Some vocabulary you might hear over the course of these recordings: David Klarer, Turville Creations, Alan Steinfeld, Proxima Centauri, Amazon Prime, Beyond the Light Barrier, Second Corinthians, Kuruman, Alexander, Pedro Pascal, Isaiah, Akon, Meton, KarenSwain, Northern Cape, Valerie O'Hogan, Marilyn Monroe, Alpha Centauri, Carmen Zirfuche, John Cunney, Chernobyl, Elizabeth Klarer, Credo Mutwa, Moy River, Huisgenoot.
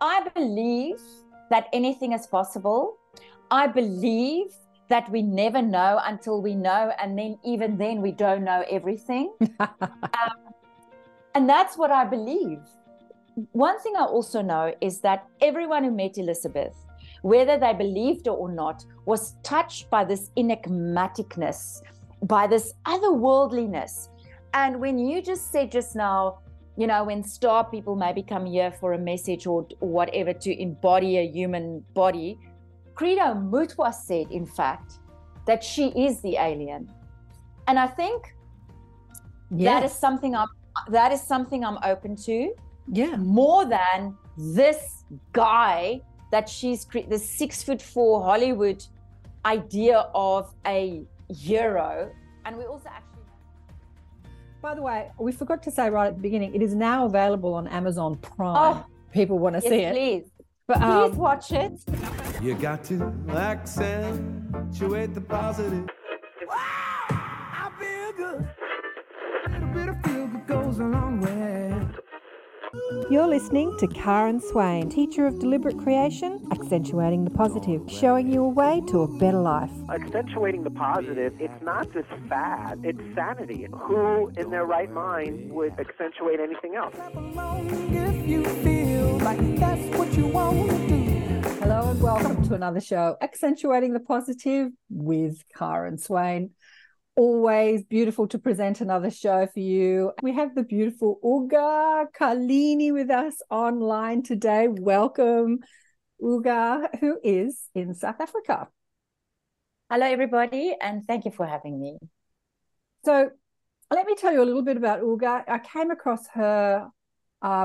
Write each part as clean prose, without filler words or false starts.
I believe that anything is possible. I believe that we never know until we know, and then even then we don't know everything. And that's what I believe. One thing I also know is that everyone who met Elizabeth, whether they believed her or not, was touched by this enigmaticness, by this otherworldliness. And when you just said just now, you know, when star people maybe come here for a message or whatever to embody a human body, Credo Mutwa said, in fact, that she is the alien. And I think that is something I'm open to. Yeah. More than this guy that she's created, the 6'4" Hollywood idea of a hero. And we also actually... By the way, we forgot to say right at the beginning, it is now available on Amazon Prime. Oh, people want to see it. Please. But, please watch it. You got to accentuate the positive. Wow, I feel good. A little bit of feel good goes a long way. You're listening to Karen Swain, teacher of deliberate creation, accentuating the positive, showing you a way to a better life. Accentuating the positive, it's not just fad, it's sanity. Who in their right mind would accentuate anything else? If you feel like that's what you want to do. Hello and welcome to another show, Accentuating the Positive with Karen Swain. Always beautiful to present another show for you. We have the beautiful Uga Carlini with us online today. Welcome, Uga, who is in South Africa. Hello, everybody, and thank you for having me. So let me tell you a little bit about Uga. I came across her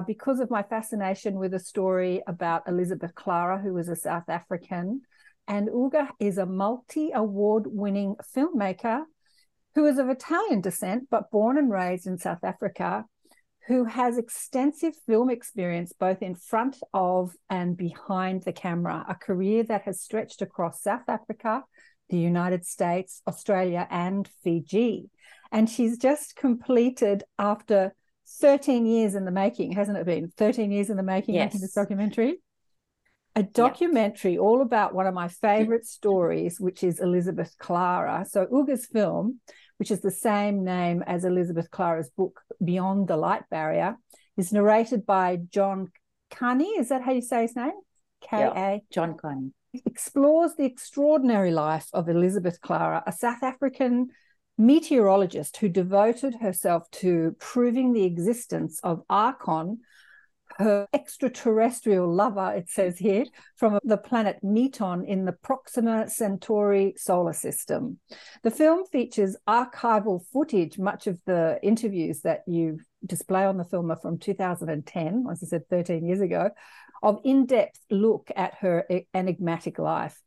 because of my fascination with a story about Elizabeth Klarer, who was a South African. And Uga is a multi-award-winning filmmaker who is of Italian descent, but born and raised in South Africa, who has extensive film experience both in front of and behind the camera, a career that has stretched across South Africa, the United States, Australia, and Fiji. And she's just completed, after 13 years in the making, hasn't it been? 13 years in the making, yes. Making this documentary. A documentary all about one of my favourite stories, which is Elizabeth Klarer. So Uga's film, which is the same name as Elizabeth Klarer's book, Beyond the Light Barrier, is narrated by John Cunney. Is that how you say his name? K-A? Yeah, John Cunney. It explores the extraordinary life of Elizabeth Klarer, a South African meteorologist who devoted herself to proving the existence of Akon, her extraterrestrial lover, it says here, from the planet Meton in the Proxima Centauri solar system. The film features archival footage. Much of the interviews that you display on the film are from 2010, as I said, 13 years ago, of in-depth look at her enigmatic life.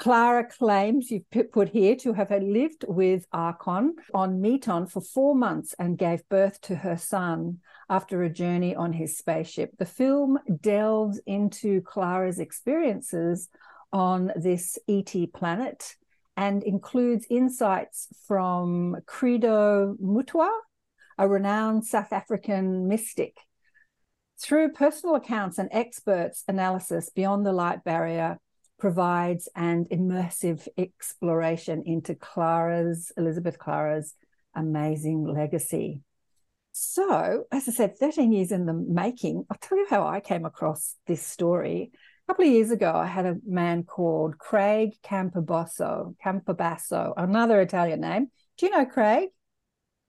Klarer claims, you've put here, to have lived with Akon on Meton for 4 months and gave birth to her son after a journey on his spaceship. The film delves into Klarer's experiences on this ET planet and includes insights from Credo Mutwa, a renowned South African mystic. Through personal accounts and experts' analysis, Beyond the Light Barrier provides an immersive exploration into Elizabeth Klarer's amazing legacy. So, as I said, 13 years in the making. I'll tell you how I came across this story. A couple of years ago, I had a man called Craig Campobasso, another Italian name. Do you know Craig?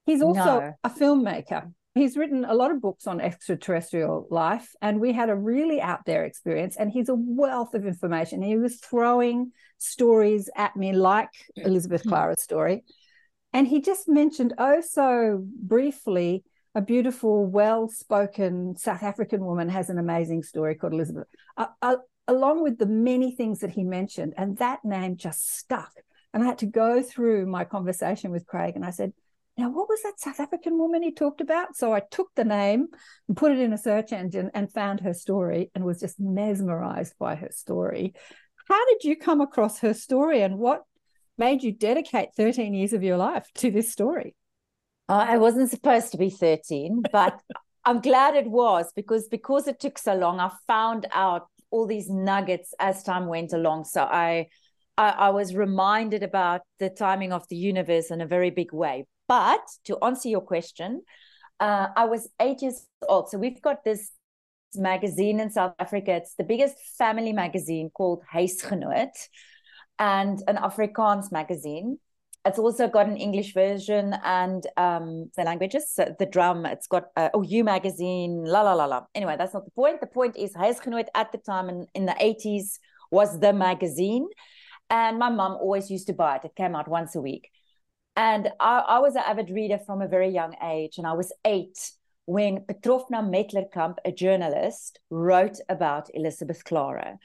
He's also a filmmaker. He's written a lot of books on extraterrestrial life, and we had a really out there experience, and he's a wealth of information. He was throwing stories at me like Elizabeth Klarer's story, and he just mentioned so briefly a beautiful, well-spoken South African woman has an amazing story called Elizabeth, along with the many things that he mentioned, and that name just stuck. And I had to go through my conversation with Craig, and I said, now, what was that South African woman he talked about? So I took the name and put it in a search engine and found her story and was just mesmerized by her story. How did you come across her story, and what made you dedicate 13 years of your life to this story? I wasn't supposed to be 13, but I'm glad it was, because it took so long, I found out all these nuggets as time went along. So I was reminded about the timing of the universe in a very big way. But to answer your question, I was 8 years old. So we've got this magazine in South Africa. It's the biggest family magazine called Huisgenoot, and an Afrikaans magazine. It's also got an English version and the languages, so the drum. It's got OU magazine, Anyway, that's not the point. The point is Huisgenoot at the time in the 80s was the magazine. And my mum always used to buy it. It came out once a week. And I was an avid reader from a very young age. And I was 8 when Petrovna Metlerkamp, a journalist, wrote about Elizabeth Klarer.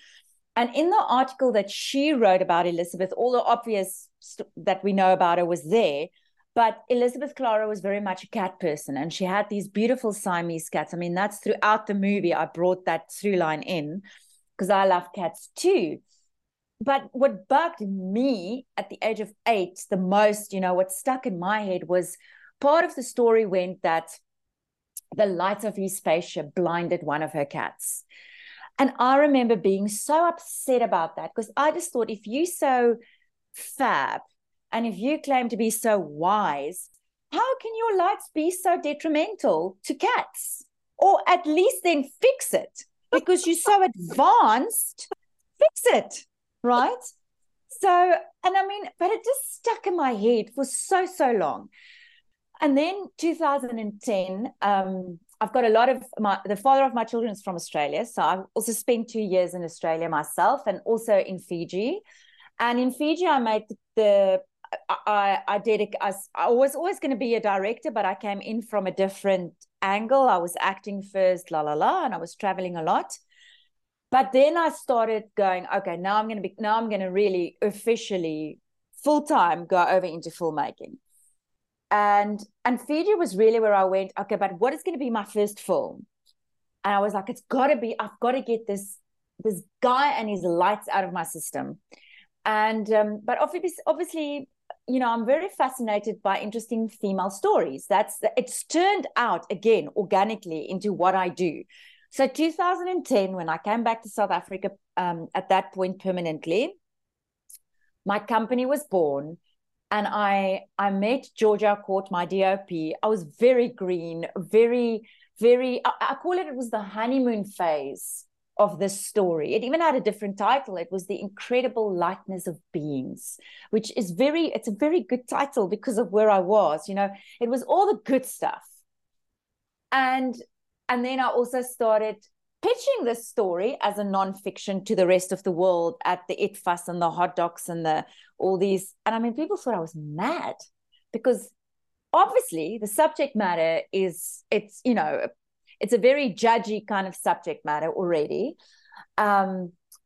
And in the article that she wrote about Elizabeth, all the obvious that we know about her was there. But Elizabeth Klarer was very much a cat person. And she had these beautiful Siamese cats. I mean, that's throughout the movie. I brought that through line in because I love cats too. But what bugged me at the age of 8 the most, you know, what stuck in my head was part of the story went that the lights of his spaceship blinded one of her cats. And I remember being so upset about that because I just thought, if you're so fab and if you claim to be so wise, how can your lights be so detrimental to cats? Or at least then fix it, because you're so advanced, fix it. Right? So, and I mean, but it just stuck in my head for so long. And then 2010, I've got a lot of the father of my children is from Australia. So I've also spent 2 years in Australia myself, and also in Fiji. And in Fiji, I made I was always going to be a director, but I came in from a different angle. I was acting first, and I was traveling a lot. But then I started going, okay, now I'm going to really officially full-time go over into filmmaking. And Fiji was really where I went, okay, but what is going to be my first film? And I was like, it's got to be, I've got to get this guy and his lights out of my system. And, but obviously, you know, I'm very fascinated by interesting female stories. It's turned out again, organically into what I do. So 2010, when I came back to South Africa, at that point permanently, my company was born, and I met Georgia Court, my DOP. I was very green, very, very, I call it was the honeymoon phase of this story. It even had a different title. It was The Incredible Lightness of Beings, which is it's a very good title because of where I was, you know. It was all the good stuff. And then I also started pitching this story as a nonfiction to the rest of the world at the ITFAS and the hot docs and all these. And I mean, people thought I was mad because obviously the subject matter is you know, it's a very judgy kind of subject matter already.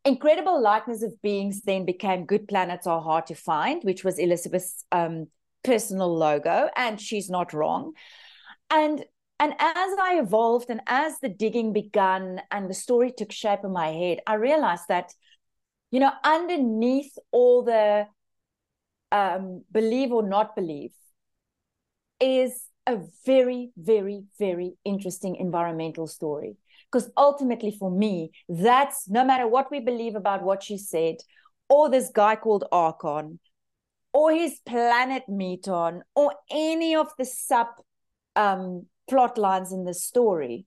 Incredible Lightness of Beings then became Good Planets Are Hard to Find, which was Elizabeth's personal logo. And she's not wrong. And as I evolved and as the digging began and the story took shape in my head, I realized that, you know, underneath all the believe or not believe is a very, very, very interesting environmental story. Because ultimately for me, that's no matter what we believe about what she said, or this guy called Akon, or his planet Meton, or any of the plot lines in this story,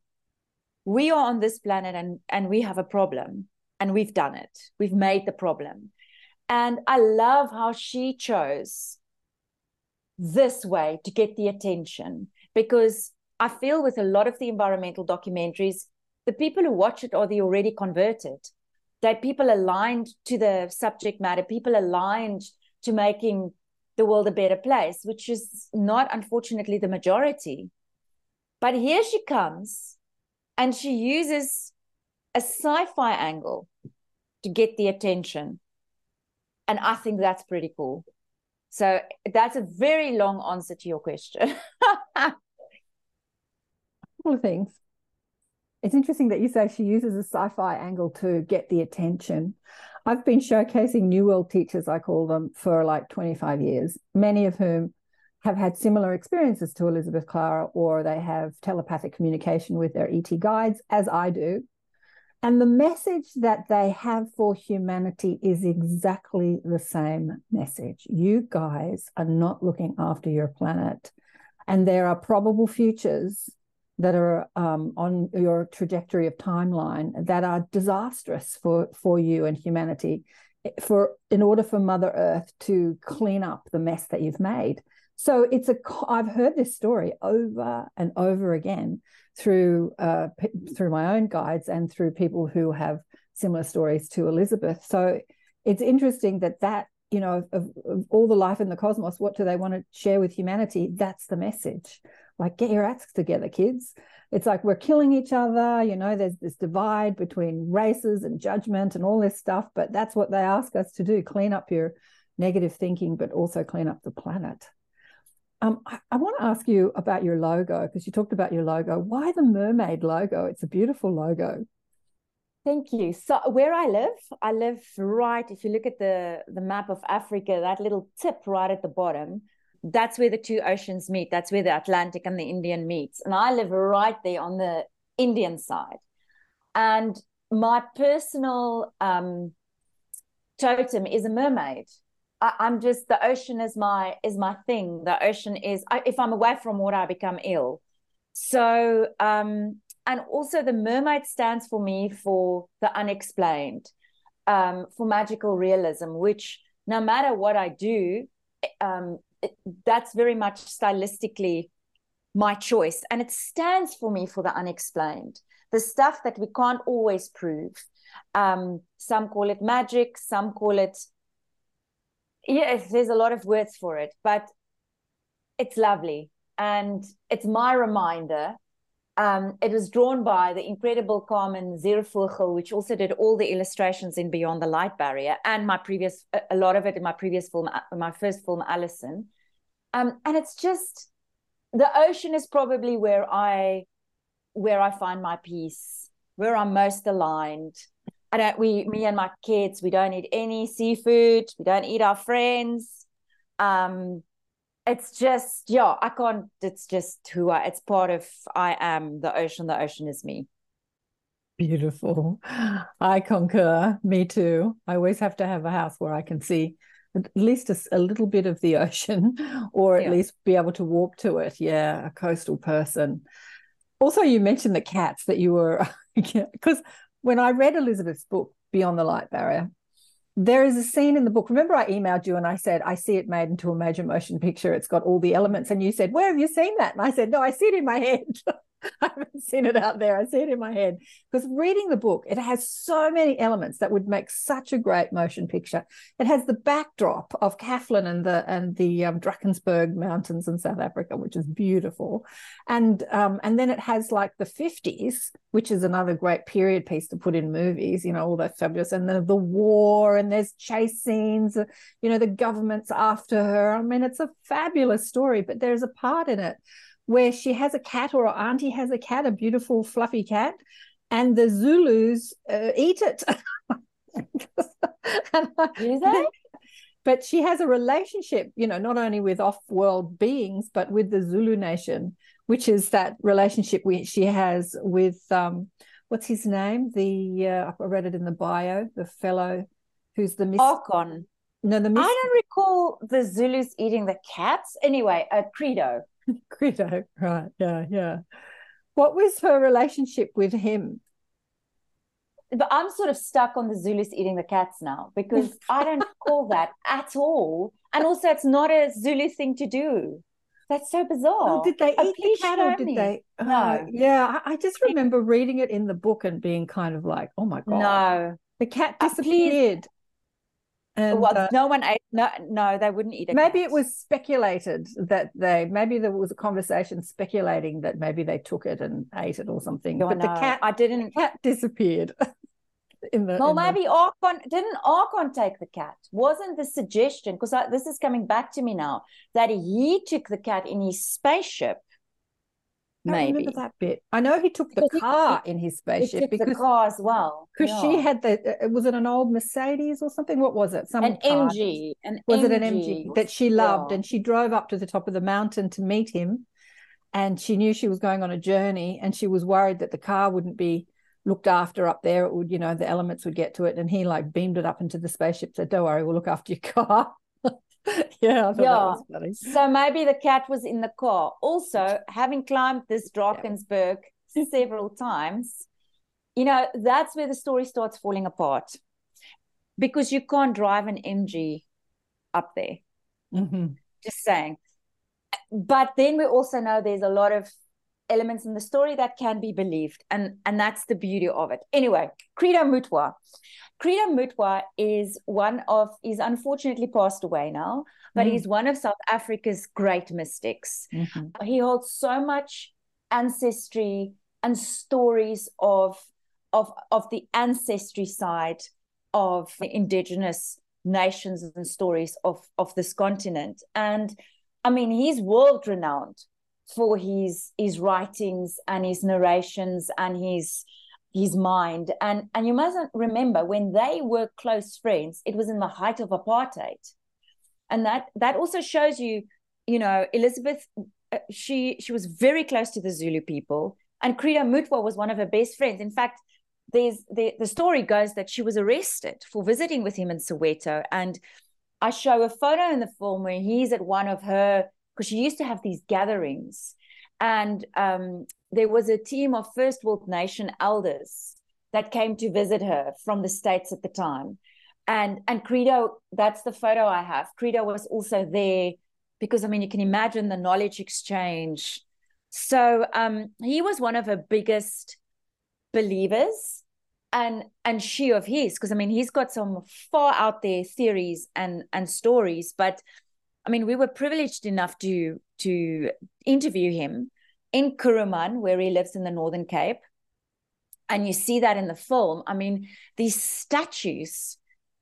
we are on this planet and we have a problem, and we've done it. We've made the problem. And I love how she chose this way to get the attention, because I feel with a lot of the environmental documentaries, the people who watch it are the already converted. They're people aligned to the subject matter, people aligned to making the world a better place, which is not, unfortunately, the majority. But here she comes, and she uses a sci-fi angle to get the attention. And I think that's pretty cool. So that's a very long answer to your question. A couple of things. It's interesting that you say she uses a sci-fi angle to get the attention. I've been showcasing New World teachers, I call them, for like 25 years, many of whom have had similar experiences to Elizabeth Klarer, or they have telepathic communication with their ET guides, as I do. And the message that they have for humanity is exactly the same message. You guys are not looking after your planet, and there are probable futures that are on your trajectory of timeline that are disastrous for you and humanity, in order for Mother Earth to clean up the mess that you've made. So it's a, I've heard this story over and over again through my own guides and through people who have similar stories to Elizabeth. So it's interesting that, you know, of all the life in the cosmos, what do they want to share with humanity? That's the message. Like, get your acts together, kids. It's like we're killing each other. You know, there's this divide between races and judgment and all this stuff, but that's what they ask us to do, clean up your negative thinking, but also clean up the planet. I want to ask you about your logo, because you talked about your logo. Why the mermaid logo? It's a beautiful logo. Thank you. So where I live right, if you look at the map of Africa, that little tip right at the bottom, that's where the two oceans meet. That's where the Atlantic and the Indian meets. And I live right there on the Indian side. And my personal totem is a mermaid. I'm just, the ocean is my thing. The ocean is, if I'm away from water, I become ill. So, and also the mermaid stands for me for the unexplained, for magical realism, which no matter what I do, that's very much stylistically my choice. And it stands for me for the unexplained, the stuff that we can't always prove. Some call it magic, some call it, yes, there's a lot of words for it, but it's lovely. And it's my reminder. It was drawn by the incredible Carmen Zirfuche, which also did all the illustrations in Beyond the Light Barrier, and a lot of it in my previous film, my first film, Allison. And it's just, the ocean is probably where I find my peace, where I'm most aligned. Me and my kids, we don't eat any seafood. We don't eat our friends. It's just, yeah, I can't, it's just it's part of, I am the ocean. The ocean is me. Beautiful. I concur. Me too. I always have to have a house where I can see at least a little bit of the ocean, or at least be able to walk to it. Yeah, a coastal person. Also, you mentioned the cats that you were, because when I read Elizabeth's book, Beyond the Light Barrier, there is a scene in the book. Remember, I emailed you and I said, I see it made into a major motion picture. It's got all the elements. And you said, where have you seen that? And I said, no, I see it in my head. I haven't seen it out there. I see it in my head. Because reading the book, it has so many elements that would make such a great motion picture. It has the backdrop of Kaplan and the Drakensberg mountains in South Africa, which is beautiful. And then it has like the 50s, which is another great period piece to put in movies, you know, all that fabulous. And then the war, and there's chase scenes, you know, the government's after her. I mean, it's a fabulous story, but there's a part in it where she has a cat, or her auntie has a cat, a beautiful fluffy cat, and the Zulus eat it. Do they? But she has a relationship, you know, not only with off-world beings, but with the Zulu nation, which is that relationship she has with, what's his name? I read it in the bio, the fellow who's the... Akon. No, I don't recall the Zulus eating the cats. Anyway, Credo. Credo, right, yeah. What was her relationship with him? But I'm sort of stuck on the Zulus eating the cats now, because I don't call that at all. And also, it's not a Zulu thing to do. That's so bizarre. Oh, did they eat the cat, or did they? No. Yeah, I just remember reading it in the book and being kind of like, oh my God. No. The cat disappeared. And, no one ate. No, they wouldn't eat it. Maybe it was speculated that maybe there was a conversation speculating that maybe they took it and ate it or something. Oh, but no, the cat disappeared. Maybe Akon take the cat? Wasn't the suggestion, because this is coming back to me now, that he took the cat in his spaceship Maybe. I remember that bit. I know he took the car in his spaceship. He took the car as well. Because she had the, was it an old Mercedes or something? What was it? Some an car. MG. Was it an MG that she loved? Yeah. And she drove up to the top of the mountain to meet him. And she knew she was going on a journey, and she was worried that the car wouldn't be looked after up there. It would, you know, the elements would get to it. And he like beamed it up into the spaceship, said, "Don't worry, we'll look after your car." Yeah, I thought that was funny. So maybe the cat was in the car. Also, having climbed this Drakensberg several times, you know, that's where the story starts falling apart, because you can't drive an MG up there. Mm-hmm. Just saying. But then we also know there's a lot of elements in the story that can be believed, and that's the beauty of it. Anyway, Credo Mutwa. Credo Mutwa is one of, he's unfortunately passed away now, but he's one of South Africa's great mystics. Mm-hmm. He holds so much ancestry and stories of the ancestry side of the indigenous nations and stories of this continent. And I mean, he's world renowned for his writings and his narrations and his mind. And you mustn't remember, when they were close friends, it was in the height of apartheid. And that also shows you, you know, Elizabeth, she was very close to the Zulu people, and Credo Mutwa was one of her best friends. In fact, the story goes that she was arrested for visiting with him in Soweto. And I show a photo in the film where he's at one of her, because she used to have these gatherings. And there was a team of First World Nation elders that came to visit her from the States at the time. And Credo, that's the photo I have. Credo was also there because, I mean, you can imagine the knowledge exchange. So he was one of her biggest believers, and she of his, because, I mean, he's got some far out there theories and stories. But, I mean, we were privileged enough to interview him in Kuruman, where he lives in the Northern Cape. And you see that in the film. I mean, these statues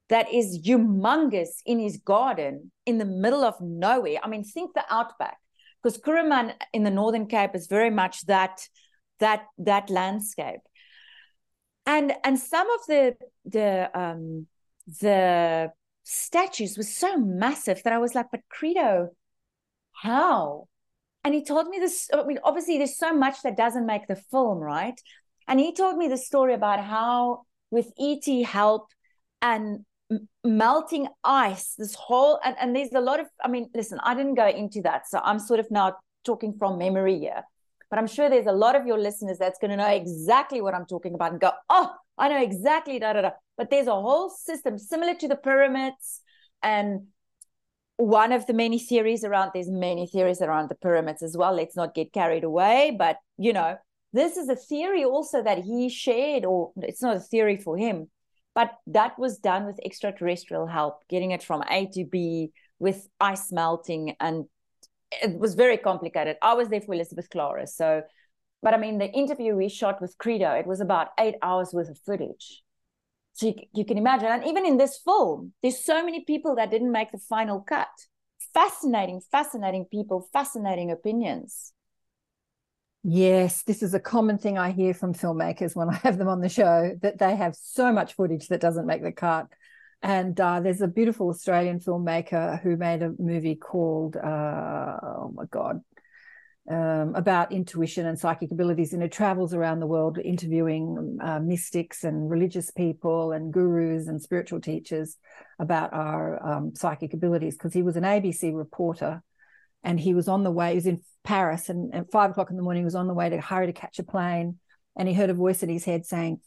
that is humongous in his garden in the middle of nowhere. I mean, think the outback, because Kuruman in the Northern Cape is very much that landscape. And some of the statues were so massive that I was like, but Credo, how? And he told me this. I mean, obviously there's so much that doesn't make the film, right? And he told me the story about how with E.T. help and melting ice, this whole, and there's a lot of, I mean, listen, I didn't go into that, so I'm sort of now talking from memory here, but I'm sure there's a lot of your listeners that's going to know exactly what I'm talking about and go, oh, I know exactly, da, da, da. But there's a whole system similar to the pyramids, and one of the many theories around, there's many theories around the pyramids as well. Let's not get carried away. But, you know, this is a theory also that he shared, or it's not a theory for him, but that was done with extraterrestrial help, getting it from A to B with ice melting. And it was very complicated. I was there for Elizabeth Klarer. So, but I mean, the interview we shot with Credo, it was about 8 hours worth of footage. So you can imagine, and even in this film, there's so many people that didn't make the final cut. Fascinating, fascinating people, fascinating opinions. Yes, this is a common thing I hear from filmmakers when I have them on the show, that they have so much footage that doesn't make the cut. And there's a beautiful Australian filmmaker who made a movie called, about intuition and psychic abilities, and it travels around the world interviewing mystics and religious people and gurus and spiritual teachers about our psychic abilities, because he was an ABC reporter, and he was on the way, he was in Paris, and at 5 o'clock in the morning he was on the way to hurry to catch a plane, and he heard a voice in his head saying,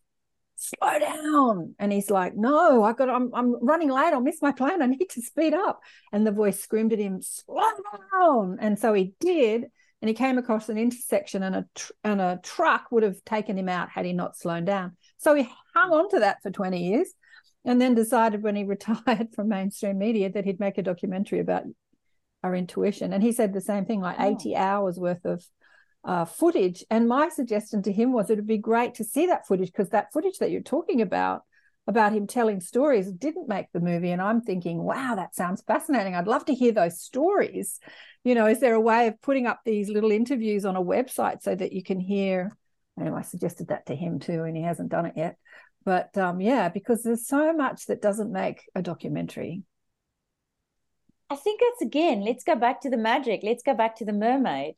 "Slow down," and he's like, "No, I'm running late, I'll miss my plane, I need to speed up." And the voice screamed at him, "Slow down," and so he did. And he came across an intersection, and a truck would have taken him out had he not slowed down. So he hung on to that for 20 years and then decided when he retired from mainstream media that he'd make a documentary about our intuition. And he said the same thing, like 80 hours worth of footage. And my suggestion to him was it would be great to see that footage, because that footage that you're talking about about him telling stories didn't make the movie. And I'm thinking, wow, that sounds fascinating. I'd love to hear those stories. You know, is there a way of putting up these little interviews on a website so that you can hear? And I suggested that to him too, and he hasn't done it yet. But yeah, because there's so much that doesn't make a documentary. I think that's, again, let's go back to the magic. Let's go back to the mermaid.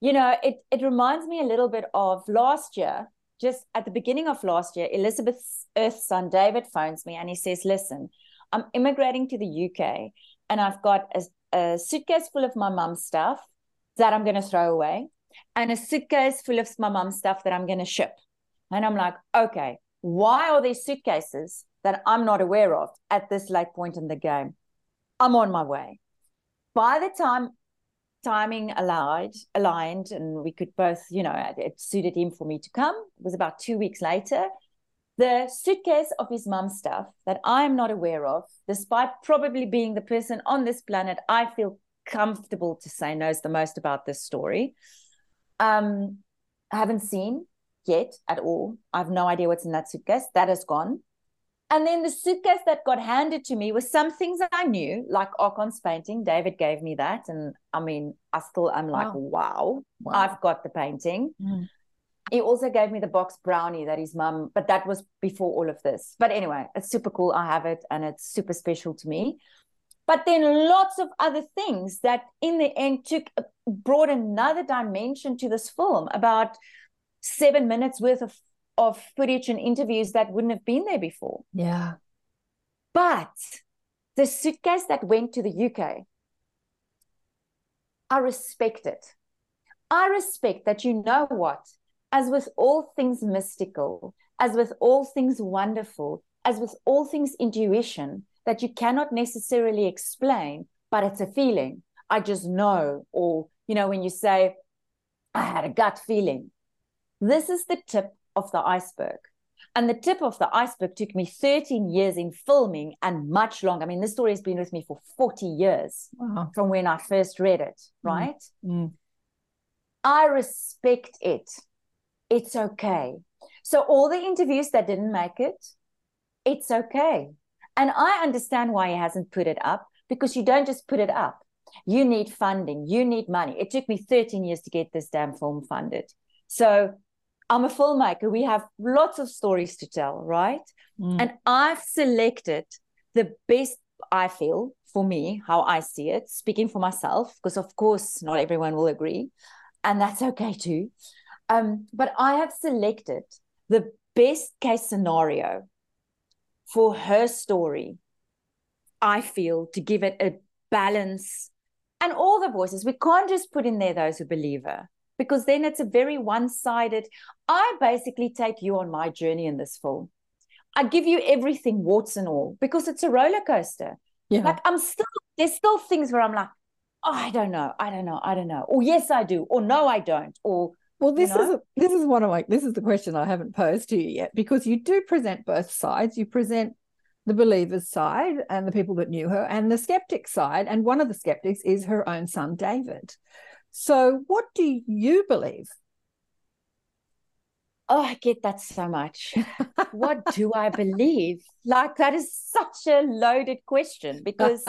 You know, it reminds me a little bit of last year. Just at the beginning of last year, Elizabeth's Earth's son, David, phones me and he says, listen, I'm immigrating to the UK and I've got a suitcase full of my mum's stuff that I'm going to throw away and a suitcase full of my mum's stuff that I'm going to ship. And I'm like, okay, why are there suitcases that I'm not aware of at this late point in the game? I'm on my way. By the time timing aligned and we could both, you know, it suited him for me to come, it was about 2 weeks later, the suitcase of his mum's stuff that I'm not aware of, despite probably being the person on this planet I feel comfortable to say knows the most about this story, I haven't seen yet at all. I have no idea what's in that suitcase. That is gone. And then the suitcase that got handed to me was some things that I knew, like Akon's painting. David gave me that. And I mean, I'm like, wow, I've got the painting. Mm. He also gave me the box brownie that his mum, but that was before all of this. But anyway, it's super cool. I have it and it's super special to me. But then lots of other things that in the end brought another dimension to this film, about 7 minutes worth of footage and interviews that wouldn't have been there before. Yeah. But the suitcase that went to the UK, I respect it. I respect that, you know what, as with all things mystical, as with all things wonderful, as with all things intuition, that you cannot necessarily explain, but it's a feeling. I just know. Or, you know, when you say, I had a gut feeling. This is the tip of the iceberg. And the tip of the iceberg took me 13 years in filming and much longer. I mean, this story has been with me for 40 years from when I first read it, right? Mm. I respect it. It's okay. So all the interviews that didn't make it, it's okay. And I understand why he hasn't put it up, because you don't just put it up. You need funding. You need money. It took me 13 years to get this damn film funded. So I'm a filmmaker. We have lots of stories to tell, right? Mm. And I've selected the best, I feel, for me, how I see it, speaking for myself, because of course not everyone will agree, and that's okay too. But I have selected the best case scenario for her story, I feel, to give it a balance. And all the voices, we can't just put in there those who believe her, because then it's a very one-sided. I basically take you on my journey in this film. I give you everything, warts and all, because it's a roller coaster. Yeah. Like there's still things where I'm like, oh, I don't know. Or yes, I do. Or no, I don't. Or well, this is the question I haven't posed to you yet, because you do present both sides. You present the believer's side and the people that knew her, and the skeptic side. And one of the skeptics is her own son, David. So what do you believe? Oh, I get that so much. What do I believe? Like, that is such a loaded question, because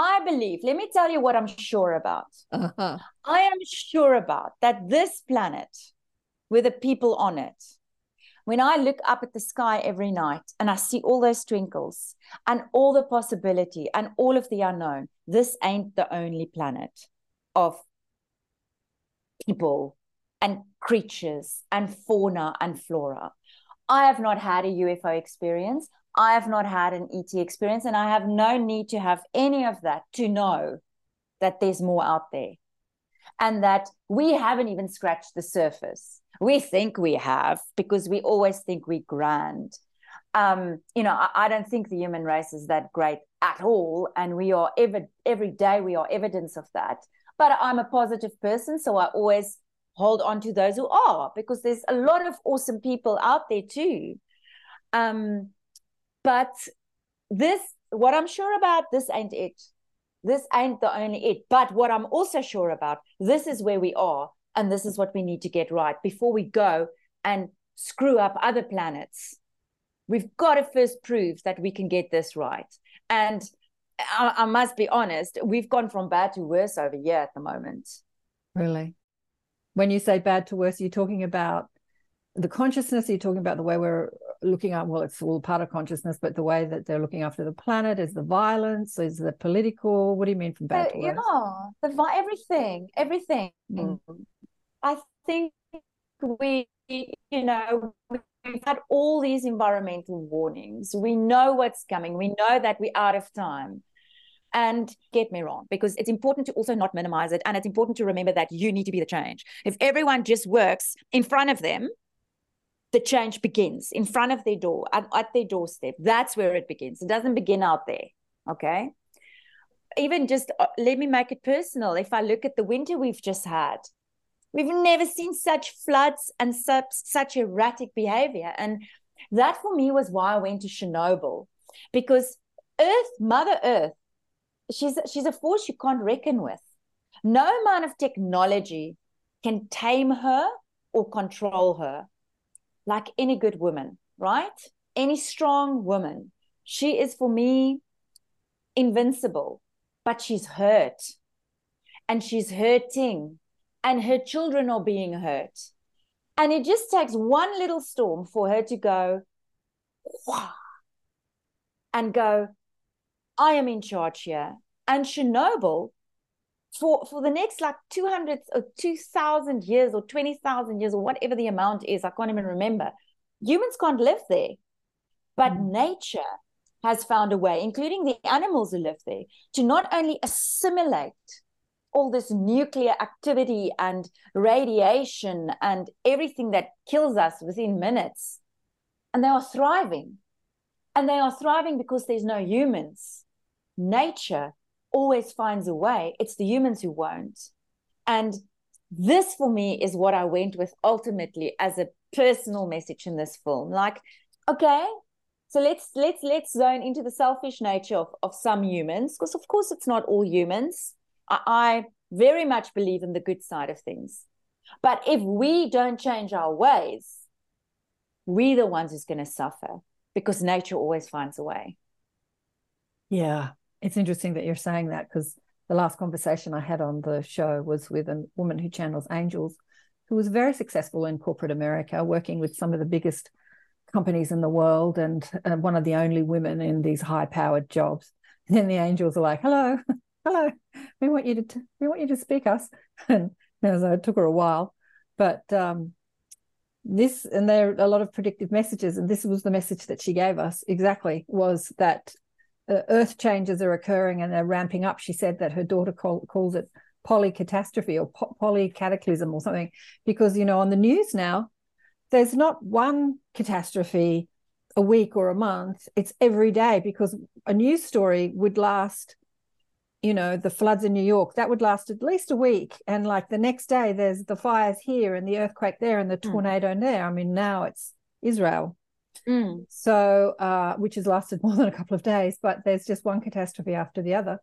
I believe, let me tell you what I'm sure about. Uh-huh. I am sure about that this planet with the people on it, when I look up at the sky every night and I see all those twinkles and all the possibility and all of the unknown, this ain't the only planet of people and creatures and fauna and flora. I have not had a UFO experience. I have not had an ET experience, and I have no need to have any of that to know that there's more out there and that we haven't even scratched the surface. We think we have, because we always think we're grand. You know, I don't think the human race is that great at all. And we are every day we are evidence of that. But I'm a positive person, so I always hold on to those who are, because there's a lot of awesome people out there too. But this, what I'm sure about, this ain't it. This ain't the only it. But what I'm also sure about, this is where we are. And this is what we need to get right before we go and screw up other planets. We've got to first prove that we can get this right. And I must be honest, we've gone from bad to worse over here at the moment. Really? When you say bad to worse, you're talking about the consciousness, you're talking about the way we're looking at, well, it's all part of consciousness, but the way that they're looking after the planet, is the violence, is the political, what do you mean from bad to worse? Yeah, everything. Mm. I think we've had all these environmental warnings. We know what's coming. We know that we're out of time. And get me wrong, because it's important to also not minimize it. And it's important to remember that you need to be the change. If everyone just works in front of them, the change begins in front of their door, at their doorstep. That's where it begins. It doesn't begin out there, okay? Even just let me make it personal. If I look at the winter we've just had, we've never seen such floods and such erratic behavior. And that for me was why I went to Chernobyl, because Earth, Mother Earth, she's a force you can't reckon with. No amount of technology can tame her or control her. Like any good woman, right? Any strong woman. She is, for me, invincible, but she's hurt and she's hurting and her children are being hurt. And it just takes one little storm for her to go, wah, and go, I am in charge here. And Chernobyl, for the next like 200 or 2,000 years or 20,000 years or whatever the amount is, I can't even remember, humans can't live there. But nature has found a way, including the animals who live there, to not only assimilate all this nuclear activity and radiation and everything that kills us within minutes, and they are thriving. And they are thriving because there's no humans. Nature always finds a way. It's the humans who won't. And this for me is what I went with ultimately as a personal message in this film. Like, okay, so let's zone into the selfish nature of some humans, because of course it's not all humans. I very much believe in the good side of things. But if we don't change our ways, we're the ones who's going to suffer, because nature always finds a way. Yeah. It's interesting that you're saying that, because the last conversation I had on the show was with a woman who channels angels, who was very successful in corporate America, working with some of the biggest companies in the world, and one of the only women in these high-powered jobs. And then the angels are like, hello, we want you to speak us. And so it took her a while, but this, and there are a lot of predictive messages, and this was the message that she gave us exactly, was that Earth changes are occurring and they're ramping up. She said that her daughter calls it polycatastrophe or polycataclysm or something, because, you know, on the news now, there's not one catastrophe a week or a month. It's every day, because a news story would last, you know, the floods in New York, that would last at least a week. And like the next day, there's the fires here and the earthquake there and the tornado there. I mean, now it's Israel. Mm. So, which has lasted more than a couple of days, but there's just one catastrophe after the other.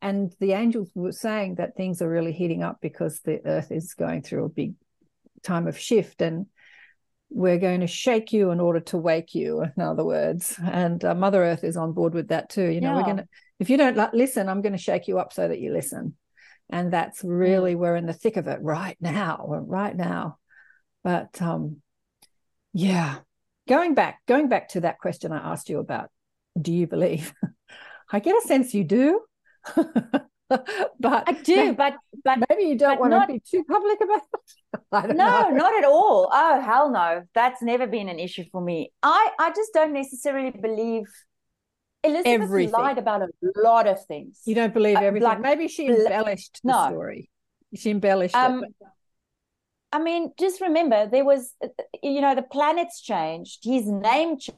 And the angels were saying that things are really heating up because the earth is going through a big time of shift, and we're going to shake you in order to wake you, in other words. And Mother Earth is on board with that too. You know, we're going to, if you don't listen, I'm going to shake you up so that you listen. And that's really, we're in the thick of it right now. But yeah. Going back to that question I asked you about, do you believe? I get a sense you do. But I do, but maybe you don't want to be too public about it. I don't know. No, not at all. Oh, hell no. That's never been an issue for me. I just don't necessarily believe. Elizabeth everything. Lied about a lot of things. You don't believe everything. Like, maybe she embellished the story. She embellished it. I mean, just remember, there was, you know, the planets changed. His name changed.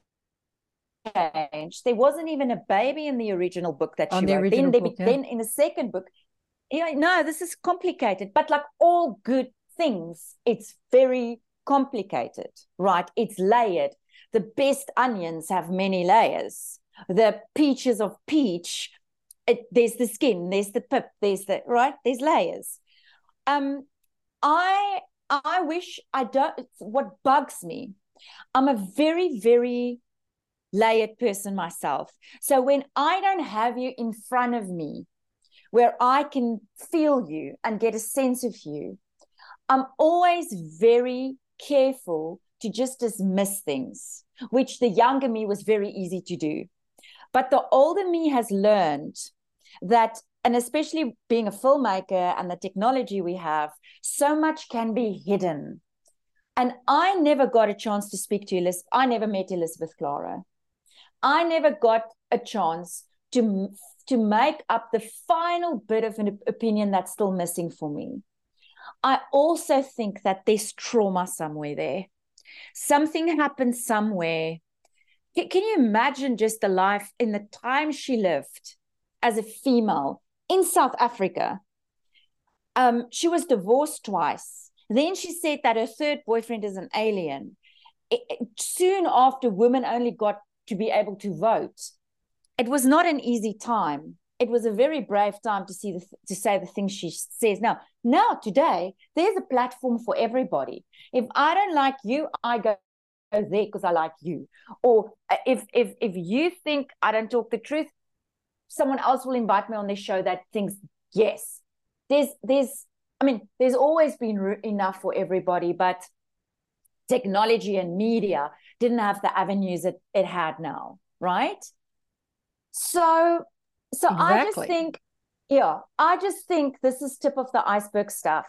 There wasn't even a baby in the original book that she wrote. Then in the second book, you know, no, this is complicated. But like all good things, it's very complicated, right? It's layered. The best onions have many layers. The peaches of peach, there's the skin, there's the pip, there's the, right? There's layers. I wish, what bugs me I'm a very, very layered person myself. So when I don't have you in front of me, where I can feel you and get a sense of you, I'm always very careful to just dismiss things, which the younger me was very easy to do. But the older me has learned that, and especially being a filmmaker and the technology we have, so much can be hidden. And I never got a chance to speak to Elizabeth. I never met Elizabeth Klarer. I never got a chance to make up the final bit of an opinion that's still missing for me. I also think that there's trauma somewhere there. Something happened somewhere. Can you imagine just the life in the time she lived as a female in South Africa? She was divorced twice. Then she said that her third boyfriend is an alien. Soon after, women only got to be able to vote. It was not an easy time. It was a very brave time to say the things she says. Now today, there's a platform for everybody. If I don't like you, I go there because I like you. Or if you think I don't talk the truth, someone else will invite me on their show that thinks, yes. There's always been enough for everybody, but technology and media didn't have the avenues that it had now, right? So exactly. I just think this is tip of the iceberg stuff.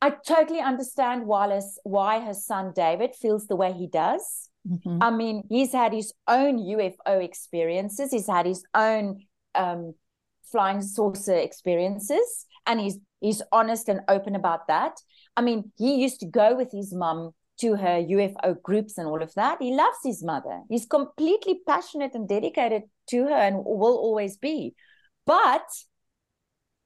I totally understand why her son David feels the way he does. Mm-hmm. I mean, he's had his own UFO experiences. He's had his own flying saucer experiences, and he's honest and open about that. I mean, he used to go with his mum to her UFO groups and all of that. He loves his mother. He's completely passionate and dedicated to her and will always be. But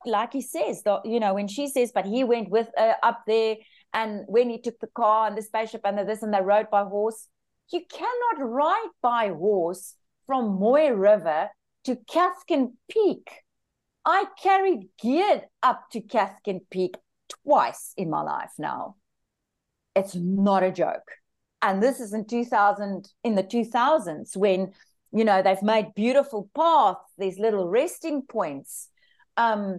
like he says, when she says, but he went with her up there, and when he took the car and the spaceship and the this, and they rode by horse. You cannot ride by horse from Moy River to Cathkin Peak. I carried geared up to Cathkin Peak twice in my life now. It's not a joke. And this is in the 2000s when, they've made beautiful paths, these little resting points. I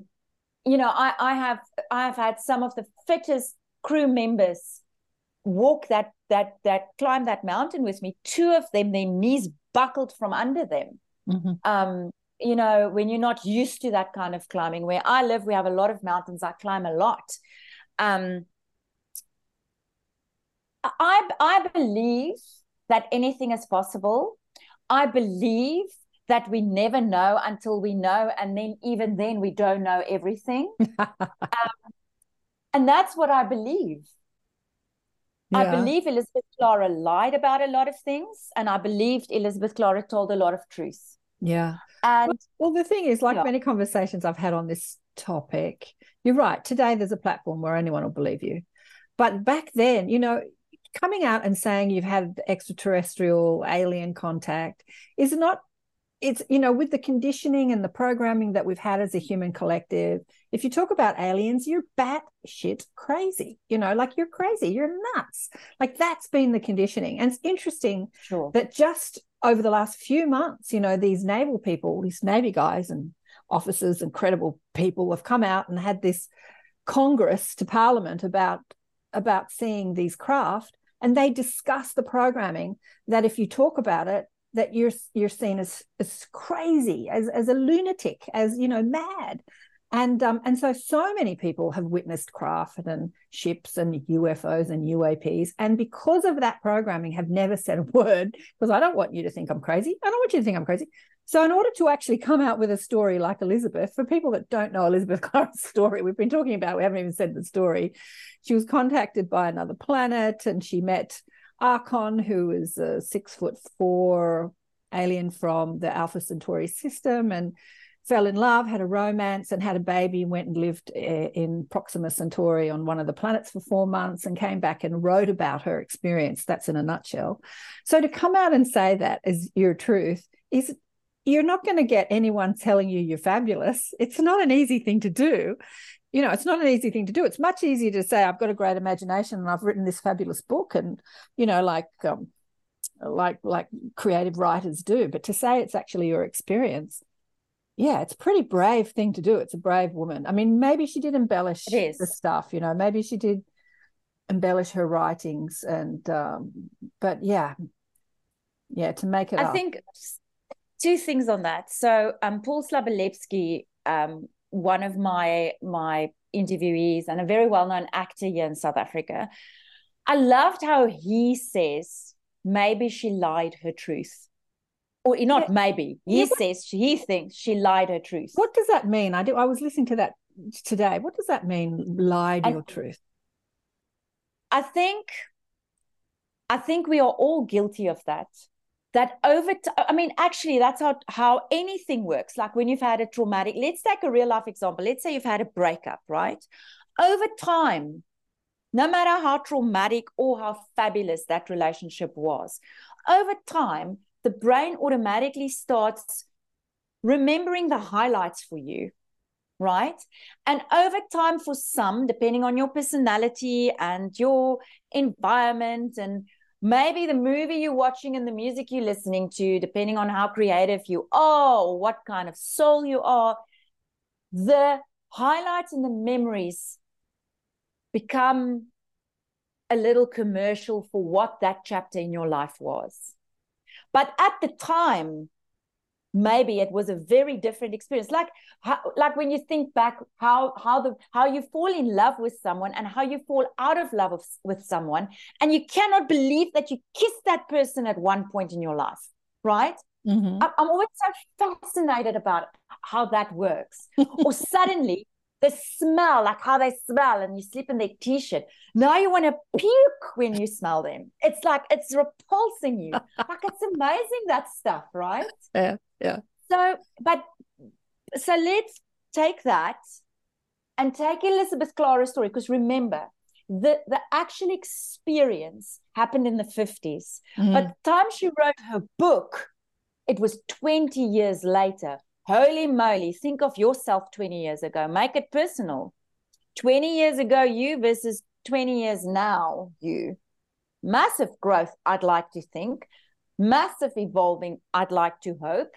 have had some of the fittest crew members walk that climb that mountain with me. Two of them, their knees buckled from under them. Mm-hmm. When you're not used to that kind of climbing, where I live, we have a lot of mountains. I climb a lot. I believe that anything is possible. I believe that we never know until we know, and then even then we don't know everything. And that's what I believe. Yeah. I believe Elizabeth Klarer lied about a lot of things, and I believed Elizabeth Klarer told a lot of truth. Yeah. And the thing is, like many conversations I've had on this topic, you're right. Today there's a platform where anyone will believe you. But back then, coming out and saying you've had extraterrestrial alien contact is not, with the conditioning and the programming that we've had as a human collective, if you talk about aliens, you're batshit crazy, you're crazy, you're nuts. Like, that's been the conditioning. And it's interesting that just over the last few months, these naval people, these Navy guys and officers and credible people have come out and had this Congress to Parliament about seeing these craft, and they discuss the programming that if you talk about it, that you're seen as crazy, as a lunatic, as mad, and so many people have witnessed craft and ships and UFOs and UAPs, and because of that programming, have never said a word, because I don't want you to think I'm crazy. I don't want you to think I'm crazy. So in order to actually come out with a story like Elizabeth, for people that don't know Elizabeth Klarer's story, we've been talking about, we haven't even said the story. She was contacted by another planet, and she met Akon, who is a 6'4" alien from the Alpha Centauri system, and fell in love, had a romance and had a baby, and went and lived in Proxima Centauri on one of the planets for 4 months, and came back and wrote about her experience. That's in a nutshell. So to come out and say that is your truth is, you're not going to get anyone telling you you're fabulous. It's not an easy thing to do. you know, it's not an easy thing to do. It's much easier to say, I've got a great imagination and I've written this fabulous book, and, you know, like creative writers do. But to say it's actually your experience, yeah, it's a pretty brave thing to do. It's a brave woman. I mean, maybe she did embellish the stuff, you know, maybe she did embellish her writings, and but yeah, to make it up. I think two things on that. So Paul Slabolepsky, one of my interviewees and a very well-known actor here in South Africa, I loved how he says maybe she lied her truth. Or not maybe. He says he thinks she lied her truth. What does that mean? I was listening to that today. What does that mean, lied your truth? I think we are all guilty of that. That over time, I mean, actually, that's how anything works. Like when you've had a traumatic, let's take a real life example. Let's say you've had a breakup, right? Over time, no matter how traumatic or how fabulous that relationship was, over time, the brain automatically starts remembering the highlights for you, right? And over time, for some, depending on your personality and your environment and maybe the movie you're watching and the music you're listening to, depending on how creative you are or what kind of soul you are, the highlights and the memories become a little commercial for what that chapter in your life was. But at the time, maybe it was a very different experience. Like when you think back how you fall in love with someone and how you fall out of love with someone, and you cannot believe that you kissed that person at one point in your life, right? Mm-hmm. I'm always so fascinated about how that works. Or suddenly the smell, like how they smell, and you sleep in their T-shirt. Now you want to puke when you smell them. It's like it's repulsing you. Like it's amazing, that stuff, right? Yeah. Yeah. So let's take that and take Elizabeth Klarer's story, because remember, the actual experience happened in the 50s. Mm-hmm. By the time she wrote her book, it was 20 years later. Holy moly, think of yourself 20 years ago. Make it personal. 20 years ago, you versus 20 years now, you. Massive growth, I'd like to think. Massive evolving, I'd like to hope.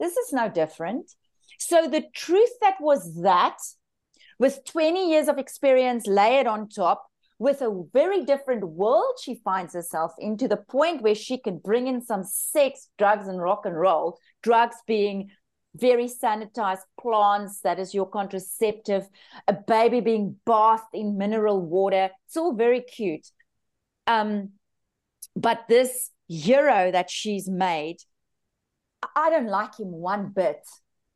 This is no different. So the truth that was that, with 20 years of experience layered on top, with a very different world she finds herself in, to the point where she can bring in some sex, drugs, and rock and roll, drugs being very sanitized plants, that is your contraceptive, a baby being bathed in mineral water. It's all very cute. But this hero that she's made, I don't like him one bit.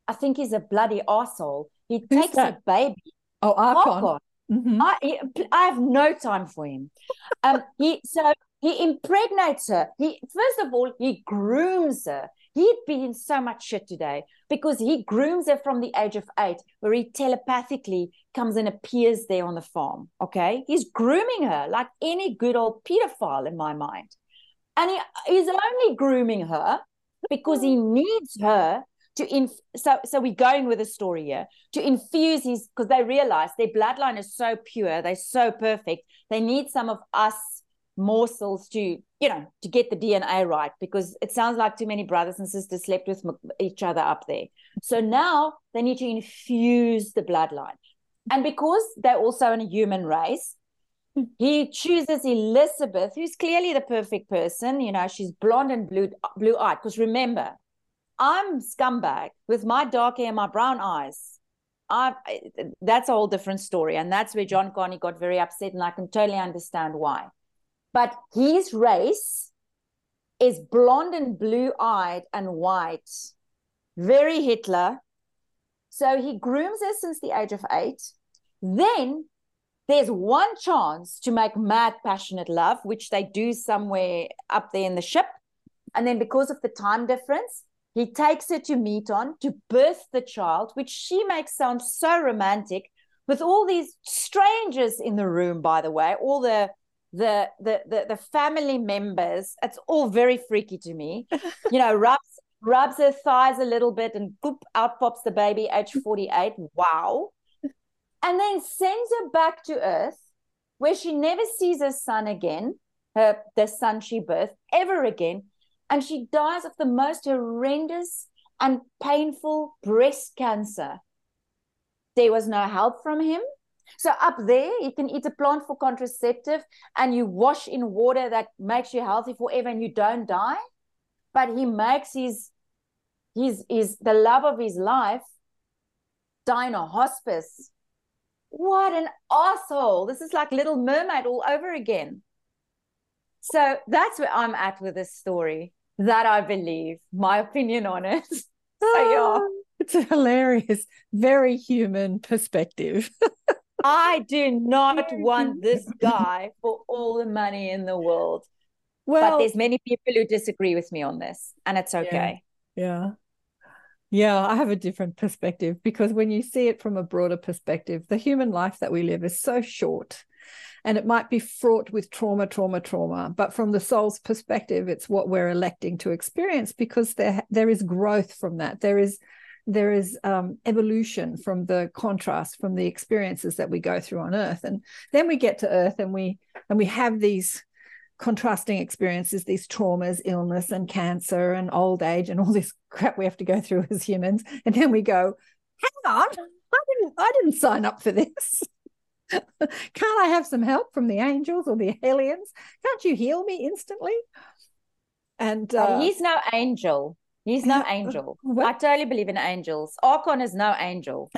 I think he's a bloody arsehole. He takes a baby. Oh, Akon. Mm-hmm. I have no time for him. He impregnates her. First of all, he grooms her. He'd be in so much shit today, because he grooms her from the age of 8, where he telepathically comes and appears there on the farm, okay? He's grooming her like any good old pedophile in my mind. And he's only grooming her because he needs her to, so we're going with a story here, to infuse his, because they realize their bloodline is so pure, they're so perfect, they need some of us morsels to, you know, to get the DNA right, because it sounds like too many brothers and sisters slept with each other up there. So now they need to infuse the bloodline. And because they're also in a human race, he chooses Elizabeth, who's clearly the perfect person. You know, she's blonde and blue-eyed, because remember, I'm scumbag with my dark hair and my brown eyes. That's a whole different story, and that's where John Cunney got very upset, and I can totally understand why. But his race is blonde and blue-eyed and white, very Hitler. So he grooms her since the age of 8. Then there's one chance to make mad, passionate love, which they do somewhere up there in the ship. And then because of the time difference, he takes her to Meton to birth the child, which she makes sound so romantic, with all these strangers in the room, by the way, all the family members. It's all very freaky to me. You know, rubs her thighs a little bit and boop, out pops the baby, age 48. Wow. and then sends her back to Earth, where she never sees her son again, the son she birthed, ever again. And she dies of the most horrendous and painful breast cancer. There was no help from him. So up there, you can eat a plant for contraceptive and you wash in water that makes you healthy forever and you don't die. But he makes his the love of his life die in a hospice. What an asshole. This is like Little Mermaid all over again. So that's where I'm at with this story. That I believe, my opinion on it. So yeah. It's a hilarious, very human perspective. I do not want this guy for all the money in the world. Well, but there's many people who disagree with me on this, and it's okay. Yeah, I have a different perspective, because when you see it from a broader perspective, the human life that we live is so short, and it might be fraught with trauma. But from the soul's perspective, it's what we're electing to experience, because there is growth from that. There is evolution from the contrast, from the experiences that we go through on Earth. And then we get to Earth and we have these contrasting experiences, these traumas, illness and cancer and old age and all this crap we have to go through as humans. And then we go, hang on, I didn't sign up for this. Can't I have some help from the angels or the aliens? Can't you heal me instantly? And he's no angel. He's no angel. What? I totally believe in angels. Akon is no angel.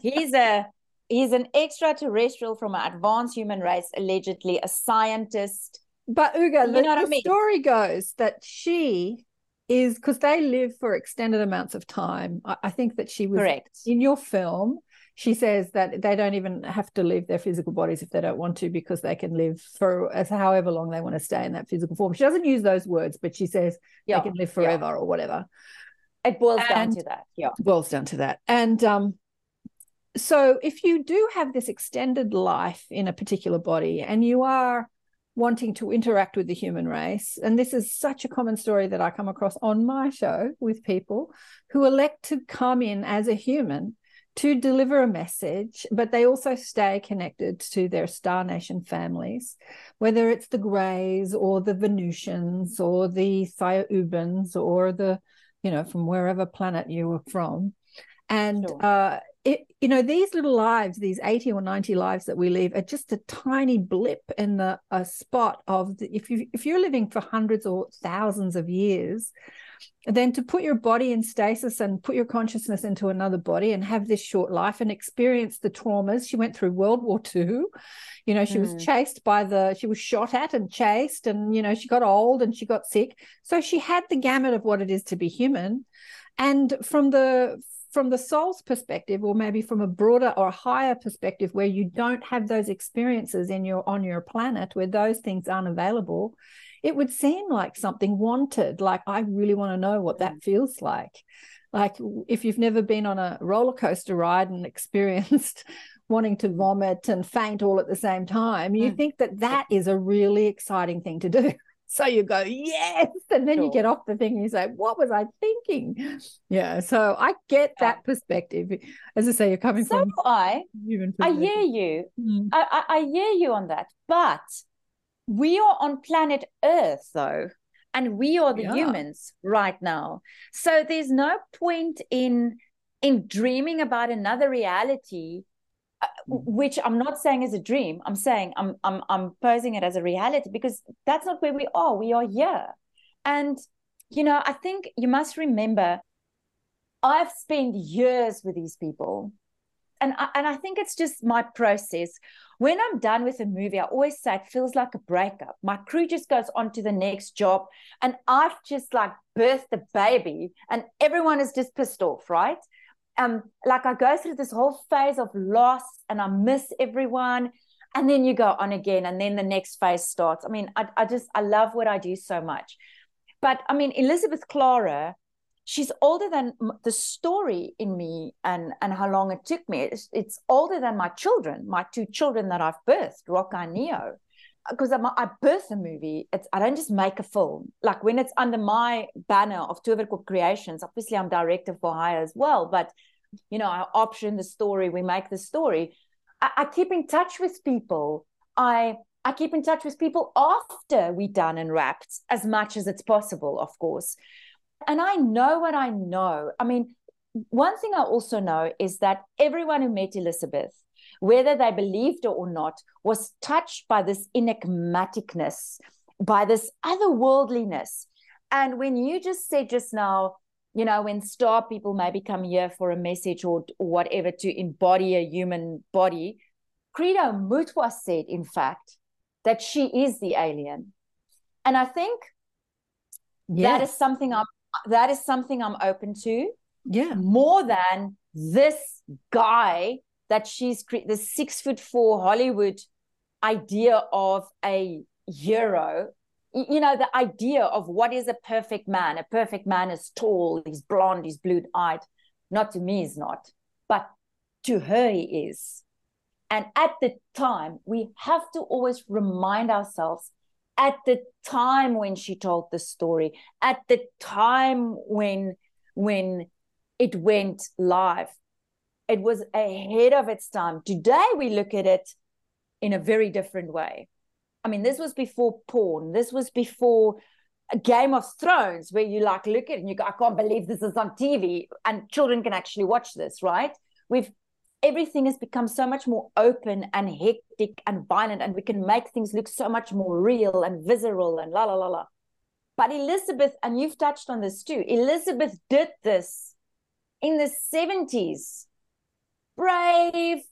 He's an extraterrestrial from an advanced human race, allegedly a scientist. But Uga, the story goes that she is, because they live for extended amounts of time. I think that she was correct in your film. She says that they don't even have to leave their physical bodies if they don't want to, because they can live for however long they want to stay in that physical form. She doesn't use those words, but she says they can live forever or whatever. It boils down to that. Yeah. It boils down to that. And so if you do have this extended life in a particular body and you are wanting to interact with the human race, and this is such a common story that I come across on my show with people who elect to come in as a human to deliver a message, but they also stay connected to their Star Nation families, whether it's the Greys or the Venusians or the Thioubans or the, from wherever planet you were from. And, these little lives, these 80 or 90 lives that we live are just a tiny blip in the spot of if you're living for hundreds or thousands of years, then to put your body in stasis and put your consciousness into another body and have this short life and experience the traumas. She went through World War II. She was chased she was shot at and chased, and, she got old and she got sick. So she had the gamut of what it is to be human. And from the soul's perspective, or maybe from a broader or higher perspective where you don't have those experiences on your planet, where those things aren't available, it would seem like something wanted, like I really want to know what that feels like. Like if you've never been on a roller coaster ride and experienced wanting to vomit and faint all at the same time, you think that is a really exciting thing to do. So you go, yes, and then you get off the thing and you say, what was I thinking? Yeah, so I get that perspective. As I say, you're coming from... So I hear you. Mm. I hear you on that. But we are on planet Earth, though, and we are the humans right now. So there's no point in dreaming about another reality, which I'm not saying is a dream. I'm saying I'm posing it as a reality, because that's not where we are. We are here. And, I think you must remember, I've spent years with these people. And I think it's just my process. When I'm done with a movie, I always say it feels like a breakup. My crew just goes on to the next job, and I've just birthed a baby, and everyone is just pissed off, right? I go through this whole phase of loss, and I miss everyone, and then you go on again, and then the next phase starts. I mean, I love what I do so much. But I mean, Elizabeth Klarer, she's older than the story in me and how long it took me. It's older than my children, my two children that I've birthed, Rocca and Neo, because I birth a movie. I don't just make a film. Like when it's under my banner of Turville Creations, obviously I'm director for hire as well, but, I option the story, we make the story. I keep in touch with people. I keep in touch with people after we're done and wrapped, as much as it's possible, of course. And I know what I know. I mean, one thing I also know is that everyone who met Elizabeth, whether they believed her or not, was touched by this enigmaticness, by this otherworldliness. And when you just said just now, you know, when star people maybe come here for a message or whatever to embody a human body, Credo Mutwa said, in fact, that she is the alien. And I think that is something I'm open to. Yeah. More than this guy that she's created, the 6'4" Hollywood idea of a hero. You know, the idea of what is a perfect man. A perfect man is tall, he's blonde, he's blue-eyed. Not to me, he's not. But to her, he is. And at the time, we have to always remind ourselves, at the time when she told the story, at the time when it went live, it was ahead of its time. Today, we look at it in a very different way. I mean, this was before porn. This was before Game of Thrones, where you like look at it and you go, I can't believe this is on TV and children can actually watch this, right? Everything has become so much more open and hectic and violent, and we can make things look so much more real and visceral and la, la, la, la. But Elizabeth, and you've touched on this too, Elizabeth did this in the 70s. Brave,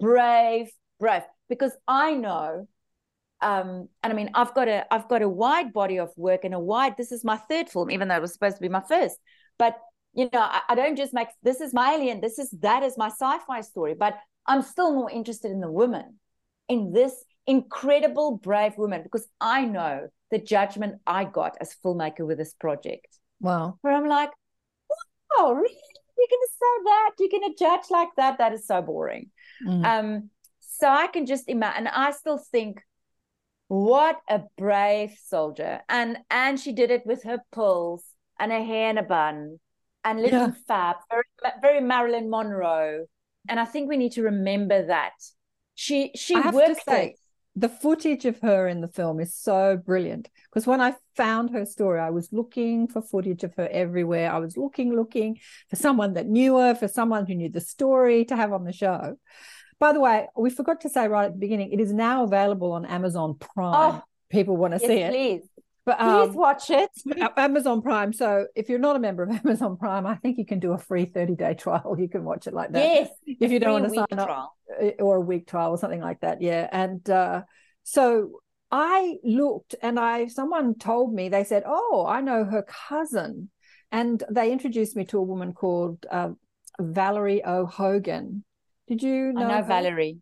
brave, brave. Because I know... and I mean, I've got a wide body of work and this is my third film, even though it was supposed to be my first, but you know, I don't just make, this is my alien, that is my sci-fi story, but I'm still more interested in the woman, in this incredible brave woman, because I know the judgment I got as filmmaker with this project. Wow. Where I'm like, wow, really? You're going to say that? You're going to judge like that? That is so boring. Mm. So I can just imagine, and I still think, what a brave soldier. And she did it with her pulls and her hair in a bun and looking fab, very, very Marilyn Monroe. And I think we need to remember that. She worked it. The footage of her in the film is so brilliant, because when I found her story, I was looking for footage of her everywhere. I was looking for someone that knew her, for someone who knew the story to have on the show. By the way, we forgot to say right at the beginning, it is now available on Amazon Prime. Oh, people want to see it. Please. But, please watch it. Amazon Prime. So if you're not a member of Amazon Prime, I think you can do a free 30-day trial. You can watch it like that. Yes. If you don't want to sign up. Or a week trial or something like that. Yeah. And so I looked and someone told me, they said, oh, I know her cousin. And they introduced me to a woman called Valerie O'Hogan. Did you know? I know Valerie.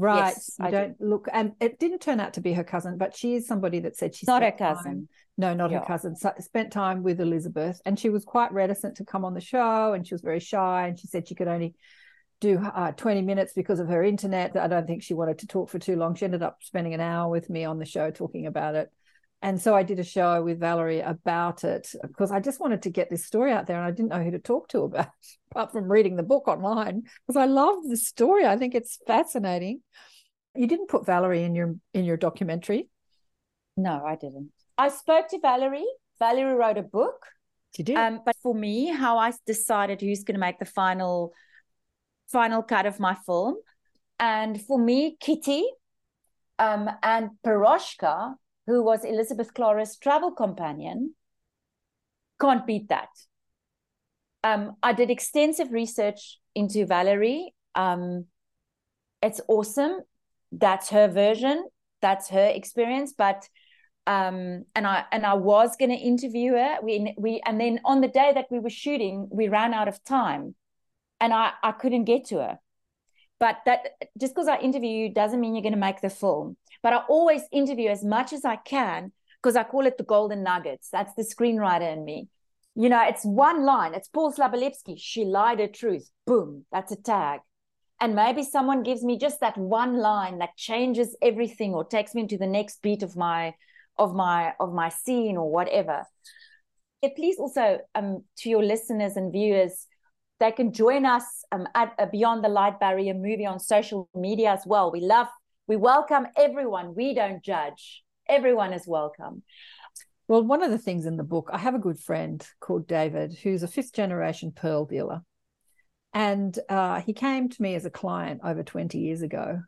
Right. Yes, I don't look. And it didn't turn out to be her cousin, but she is somebody that said she's not her cousin. No, not her cousin. So, spent time with Elizabeth, and she was quite reticent to come on the show, and she was very shy, and she said she could only do 20 minutes because of her internet. I don't think she wanted to talk for too long. She ended up spending an hour with me on the show talking about it. And so I did a show with Valerie about it, because I just wanted to get this story out there, and I didn't know who to talk to about it, apart from reading the book online, because I love the story. I think it's fascinating. You didn't put Valerie in your documentary. No, I didn't. I spoke to Valerie. Valerie wrote a book. She did. But for me, how I decided who's going to make the final cut of my film. And for me, Kitty and Piroshka, who was Elizabeth Klarer's travel companion, can't beat that. I did extensive research into Valerie. It's awesome. That's her version. That's her experience. But and I was going to interview her. We and then on the day that we were shooting, we ran out of time, and I couldn't get to her. But that, just because I interview you doesn't mean you're going to make the film. But I always interview as much as I can, because I call it the golden nuggets. That's the screenwriter in me. You know, it's one line. It's Paul Slabolepsky. She lied her truth. Boom. That's a tag. And maybe someone gives me just that one line that changes everything or takes me into the next beat of my scene or whatever. Yeah, please also to your listeners and viewers, They can join us at a Beyond the Light Barrier movie on social media as well. We welcome everyone. We don't judge. Everyone is welcome. Well, one of the things in the book, I have a good friend called David, who's a fifth-generation pearl dealer. And he came to me as a client over 20 years ago.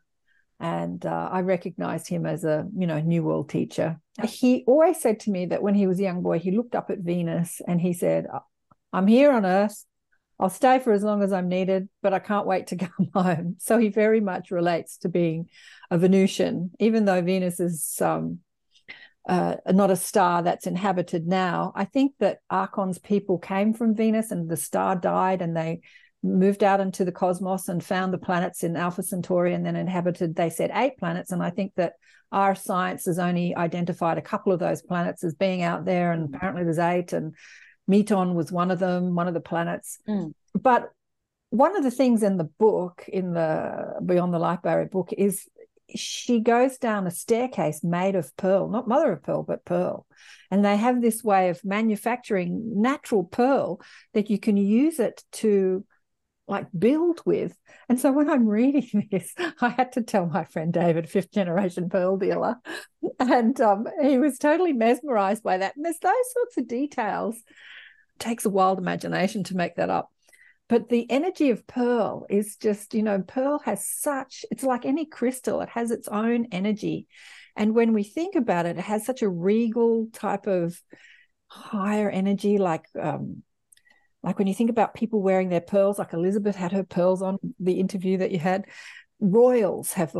And I recognized him as a, New World teacher. He always said to me that when he was a young boy, he looked up at Venus and he said, I'm here on Earth. I'll stay for as long as I'm needed, but I can't wait to come home. So he very much relates to being a Venusian, even though Venus is not a star that's inhabited now. I think that Akon's people came from Venus and the star died and they moved out into the cosmos and found the planets in Alpha Centauri and then inhabited, they said, 8 planets. And I think that our science has only identified a couple of those planets as being out there, and apparently there's 8, and Meton was one of them, one of the planets. Mm. But one of the things in the book, in the Beyond the Light Barrier book, is she goes down a staircase made of pearl, not mother of pearl, but pearl. And they have this way of manufacturing natural pearl that you can use it to like build with. And so when I'm reading this, I had to tell my friend David, 5th-generation pearl dealer, and he was totally mesmerized by that. And there's those sorts of details. It takes a wild imagination to make that up. But the energy of pearl is just, pearl has such, it's like any crystal, it has its own energy. And when we think about it, it has such a regal type of higher energy, like when you think about people wearing their pearls, like Elizabeth had her pearls on, the interview that you had, royals have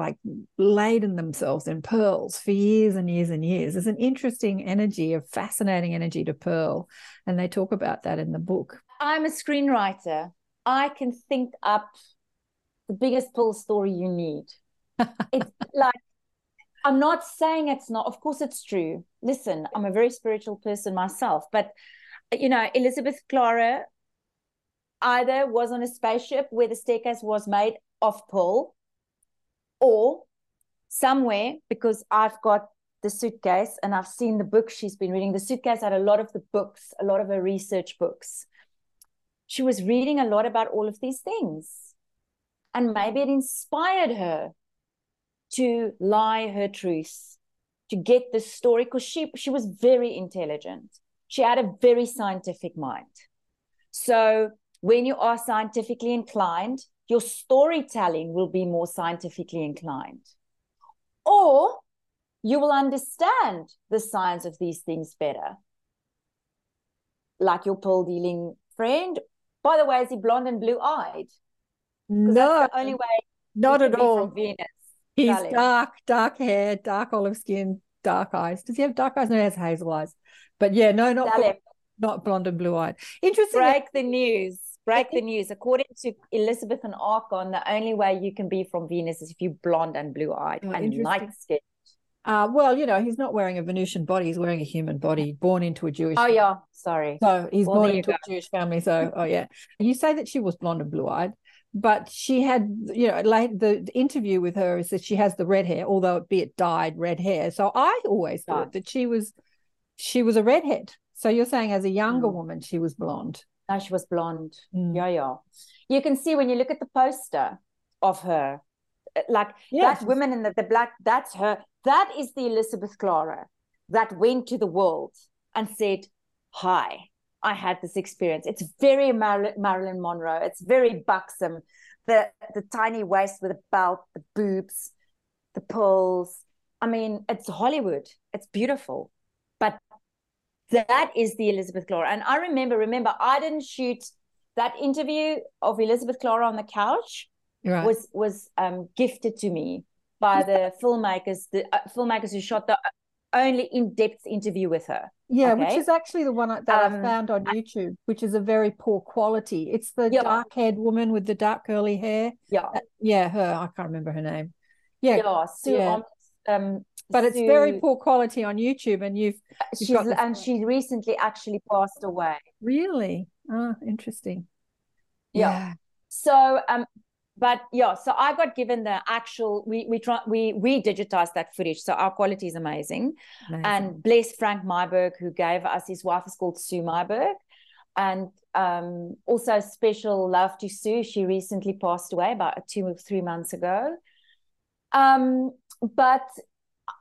laden themselves in pearls for years and years and years. There's an interesting energy, a fascinating energy to pearl. And they talk about that in the book. I'm a screenwriter. I can think up the biggest pearl story you need. It's like, I'm not saying it's not, of course it's true. Listen, I'm a very spiritual person myself, but Elizabeth Klarer either was on a spaceship where the staircase was made of pearl, or somewhere, because I've got the suitcase and I've seen the book she's been reading. The suitcase had a lot of the books, a lot of her research books. She was reading a lot about all of these things. And maybe it inspired her to lie her truth, to get the story, because she was very intelligent. She had a very scientific mind. So when you are scientifically inclined, your storytelling will be more scientifically inclined. Or you will understand the science of these things better. Like your pearl dealing friend. By the way, is he blonde and blue-eyed? No. That's the only way. Not at all. From Venus. He's dark hair, dark olive skin, dark eyes. Does he have dark eyes? No, he has hazel eyes. But yeah, no, not blonde and blue-eyed. Interesting. Break the news. According to Elizabeth and Akon, the only way you can be from Venus is if you're blonde and blue-eyed and light-skinned. Well, he's not wearing a Venusian body. He's wearing a human body, born into a Jewish family. Yeah, sorry. So he's born into a Jewish family. So, You say that she was blonde and blue-eyed, but she had, the interview with her is that she has the red hair, although it dyed red hair. So I always thought that she was a redhead. So you're saying as a younger woman, she was blonde. No, she was blonde. Mm. Yeah. You can see when you look at the poster of her, that woman in the black, that's her. That is the Elizabeth Klarer that went to the world and said, hi, I had this experience. It's very Marilyn Monroe. It's very buxom. The tiny waist with a belt, the boobs, the pearls. I mean, it's Hollywood. It's beautiful. But that is the Elizabeth Klarer. And I remember, I didn't shoot that interview of Elizabeth Klarer on the couch. Right. was gifted to me by the filmmakers, who shot the only in-depth interview with her. Yeah, okay? Which is actually the one that I found on YouTube, which is a very poor quality. It's the dark-haired woman with the dark curly hair. Yeah. Her. I can't remember her name. Yeah. Yeah, Sue. Yeah. But it's very poor quality on YouTube, and she recently actually passed away. Really? Oh, interesting. Yeah. So, so I got given the actual. We digitized that footage, so our quality is amazing. And bless Frank Myburgh, who gave us his wife is called Sue Myburgh, And also special love to Sue. She recently passed away about 2 or 3 months ago. But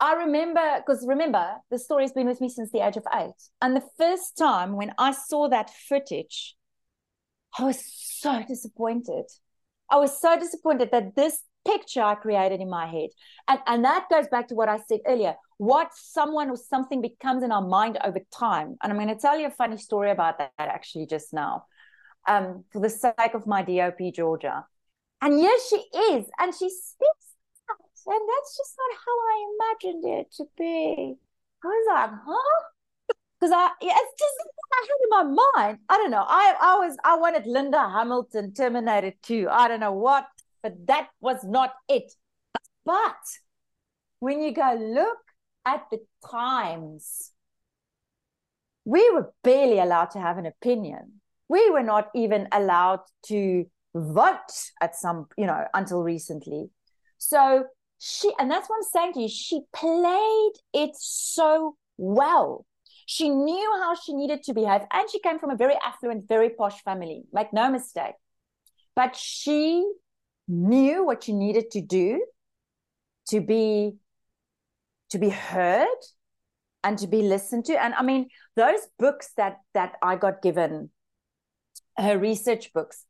I remember, because remember, the story's been with me since the age of 8. And the first time when I saw that footage, I was so disappointed. I was so disappointed that this picture I created in my head. And that goes back to what I said earlier, what someone or something becomes in our mind over time. And I'm going to tell you a funny story about that actually just now, for the sake of my DOP, Georgia. And here she is, and she speaks out, and that's just not how I imagined it to be. I was like, huh? Because it's just I had in my mind. I don't know. I wanted Linda Hamilton, Terminator 2. I don't know what, but that was not it. But when you go look at the times, we were barely allowed to have an opinion. We were not even allowed to vote at some, you know, until recently. So she, and that's what I'm saying to you, she played it so well. She knew how she needed to behave, and she came from a very affluent, very posh family, make no mistake. But she knew what she needed to do to be heard and to be listened to. And I mean, those books that I got given, her research books,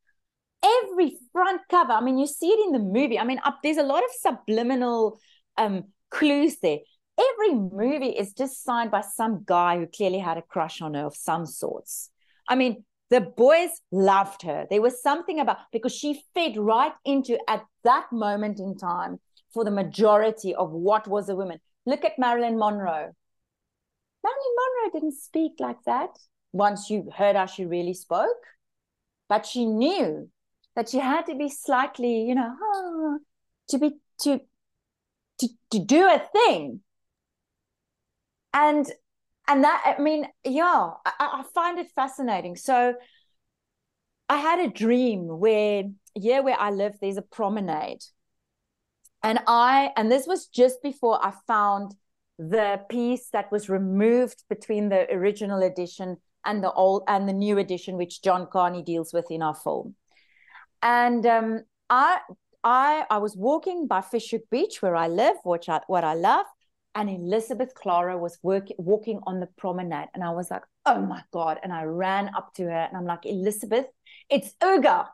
every front cover, I mean, you see it in the movie. I mean, there's a lot of subliminal clues there. Every movie is just signed by some guy who clearly had a crush on her of some sorts. I mean, the boys loved her. There was something about, because she fed right into at that moment in time for the majority of what was a woman. Look at Marilyn Monroe. Marilyn Monroe didn't speak like that once you heard how she really spoke, but she knew that she had to be slightly, you know, to do a thing. And that, I mean, yeah, I find it fascinating. So I had a dream where I live, there's a promenade. And this was just before I found the piece that was removed between the original edition and the old and the new edition, which John Cunney deals with in our film. And I was walking by Fishhook Beach, where I live, what I love. And Elizabeth Klarer was walking on the promenade. And I was like, oh, my God. And I ran up to her and I'm like, Elizabeth, it's Uga.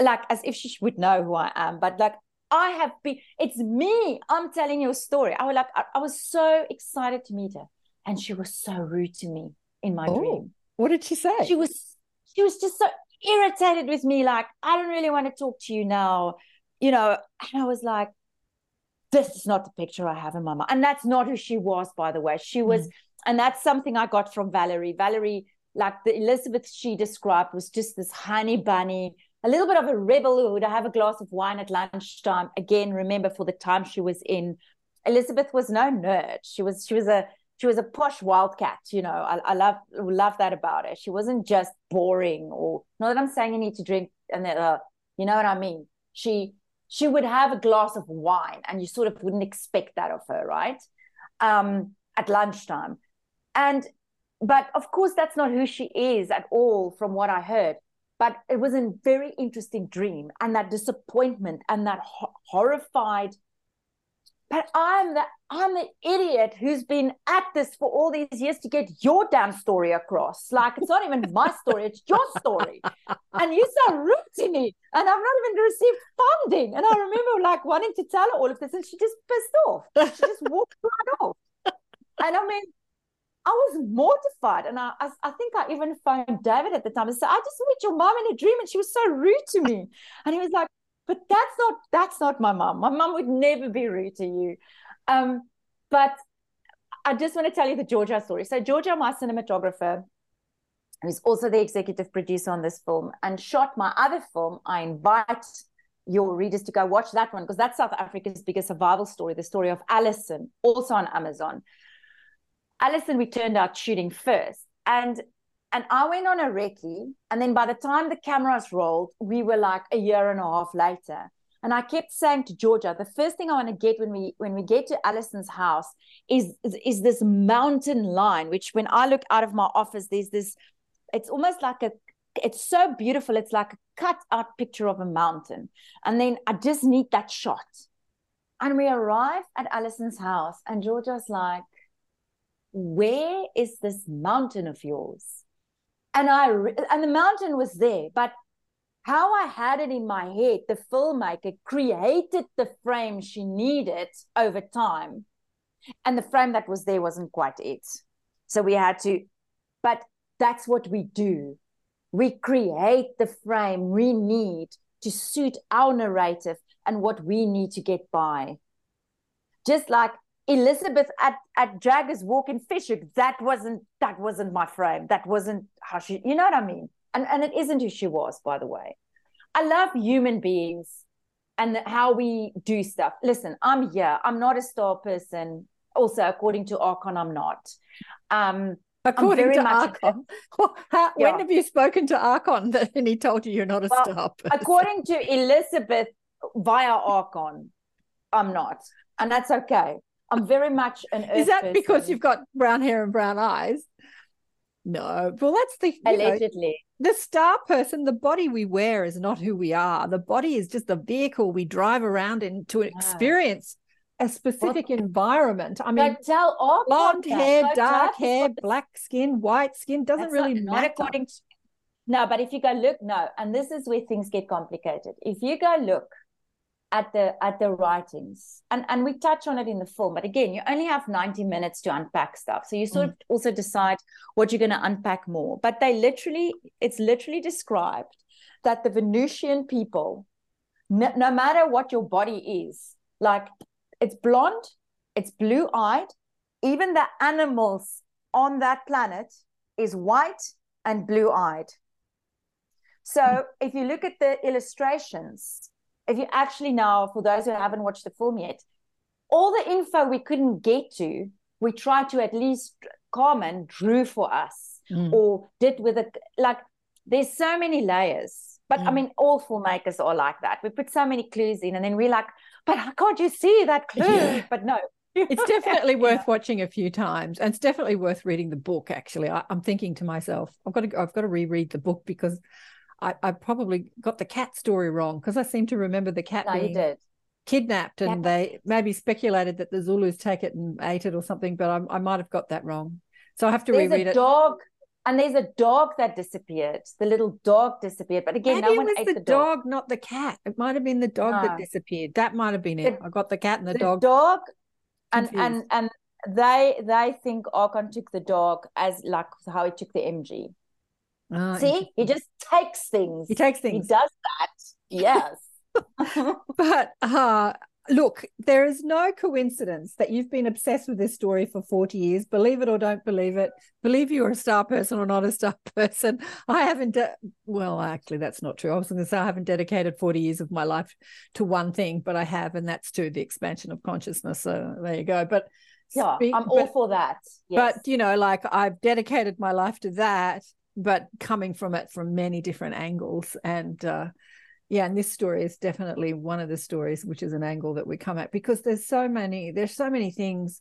Like, as if she would know who I am. But like, I have been, it's me. I'm telling you a story. I was so excited to meet her. And she was so rude to me in my dream. What did she say? She was just so irritated with me. Like, I don't really want to talk to you now. You know, and I was like, this is not the picture I have in my mind. And that's not who she was, by the way. She was, and that's something I got from Valerie. Valerie, like the Elizabeth she described, was just this honey bunny, a little bit of a rebel who would have a glass of wine at lunchtime. Again, remember, for the time she was in, Elizabeth was no nerd. She was a posh wildcat, you know. I love that about her. She wasn't just boring, or not that I'm saying you need to drink, and that, you know what I mean. She would have a glass of wine, and you sort of wouldn't expect that of her, right? At lunchtime. But of course, that's not who she is at all from what I heard. But it was a very interesting dream, and that disappointment and that horrified, but I'm the idiot who's been at this for all these years to get your damn story across. Like, it's not even my story, it's your story. And you're so rude to me. And I've not even received funding. And I remember like wanting to tell her all of this, and she just pissed off. She just walked right off. And I mean, I was mortified. And I think I even phoned David at the time and said, I just met your mom in a dream and she was so rude to me. And he was like, but that's not my mom. My mom would never be rude to you. But I just want to tell you the Georgia story. So Georgia, my cinematographer, who's also the executive producer on this film and shot my other film, I invite your readers to go watch that one, because that's South Africa's biggest survival story, the story of Allison, also on Amazon. Allison, we turned out shooting first. And I went on a recce, and then by the time the cameras rolled, we were like a year and a half later. And I kept saying to Georgia, the first thing I want to get when we get to Allison's house is this mountain line, which when I look out of my office, there's this it's almost like a, it's so beautiful. It's like a cut out picture of a mountain. And then I just need that shot. And we arrive at Allison's house and Georgia's like, where is this mountain of yours? And and the mountain was there, but how I had it in my head, the filmmaker created the frame she needed over time. And the frame that was there wasn't quite it. So we had to, but that's what we do. We create the frame we need to suit our narrative and what we need to get by. Just like Elizabeth at Dragger's Walk in Fishhook, that wasn't my frame. That wasn't how she, you know what I mean? And it isn't who she was, by the way. I love human beings and how we do stuff. Listen, I'm here. I'm not a star person. Also, according to Akon, I'm not. According to Akon. When have you spoken to Akon that he told you you're not a star person? According to Elizabeth via Akon, I'm not. And that's okay. I'm very much an earth person. Is that because you've got brown hair and brown eyes? No. Well, that's the... Allegedly. You know, the star person, the body we wear is not who we are. The body is just the vehicle we drive around in to experience a specific environment. I mean, blonde hair, dark hair, black skin, white skin, doesn't really matter. No, but if you go look, no. And this is where things get complicated. If you go look at the writings, and we touch on it in the film, but again, you only have 90 minutes to unpack stuff, so you sort of also decide what you're going to unpack more. But it's literally described that the Venusian people, no matter what your body is, like, it's blonde, it's blue-eyed, even the animals on that planet is white and blue-eyed. So if you look at the illustrations, if you actually now, for those who haven't watched the film yet, all the info we couldn't get to, we tried to, at least Carmen drew for us or did with a, like, there's so many layers. But I mean, all filmmakers are like that. We put so many clues in and then we're like, but how can't you see that clue? Yeah. But no. It's definitely worth watching a few times, and it's definitely worth reading the book, actually. I'm thinking to myself, I've got to reread the book, because I probably got the cat story wrong, because I seem to remember the cat being kidnapped, and they maybe speculated that the Zulus take it and ate it or something, but I might have got that wrong. So I have to reread it. There's a dog that disappeared. The little dog disappeared. But again, maybe no one ate the dog. Dog, not the cat. It might have been the dog that disappeared. That might have been it. I got the cat and the dog. The dog, and they think Akon took the dog as like how he took the MG. Oh, see, he just takes things. He takes things. He does that. Yes. But look, there is no coincidence that you've been obsessed with this story for 40 years. Believe it or don't believe it. Believe you're a star person or not a star person. I haven't. Well, actually, that's not true. I was going to say I haven't dedicated 40 years of my life to one thing, but I have, and that's to the expansion of consciousness. So there you go. But yeah, I'm all for that. Yes. But you know, like, I've dedicated my life to that, but coming from it from many different angles. And and this story is definitely one of the stories, which is an angle that we come at, because there's so many things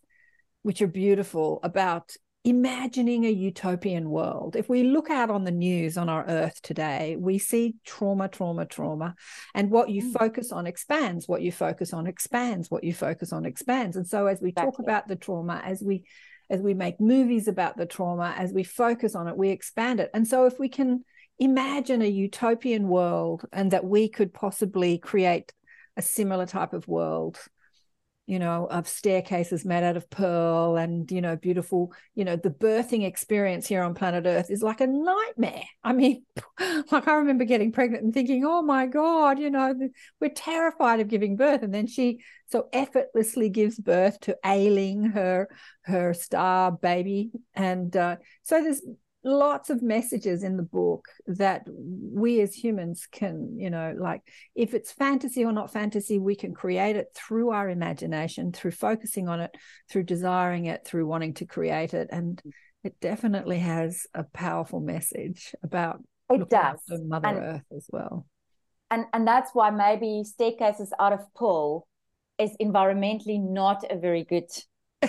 which are beautiful about imagining a utopian world. If we look out on the news on our earth today, we see trauma, and what you focus on expands, what you focus on expands, what you focus on expands. And so as we talk about the trauma, as we make movies about the trauma, as we focus on it, we expand it. And so if we can imagine a utopian world, and that we could possibly create a similar type of world, you know, of staircases made out of pearl and, you know, beautiful, you know, the birthing experience here on planet Earth is like a nightmare. I mean, like, I remember getting pregnant and thinking, oh my God, you know, we're terrified of giving birth. And then she so effortlessly gives birth to ailing her star baby. And so there's lots of messages in the book that we as humans can, you know, like, if it's fantasy or not fantasy, we can create it through our imagination, through focusing on it, through desiring it, through wanting to create it. And it definitely has a powerful message about looking after Mother Earth as well. And that's why maybe staircases out of pearl is environmentally not a very good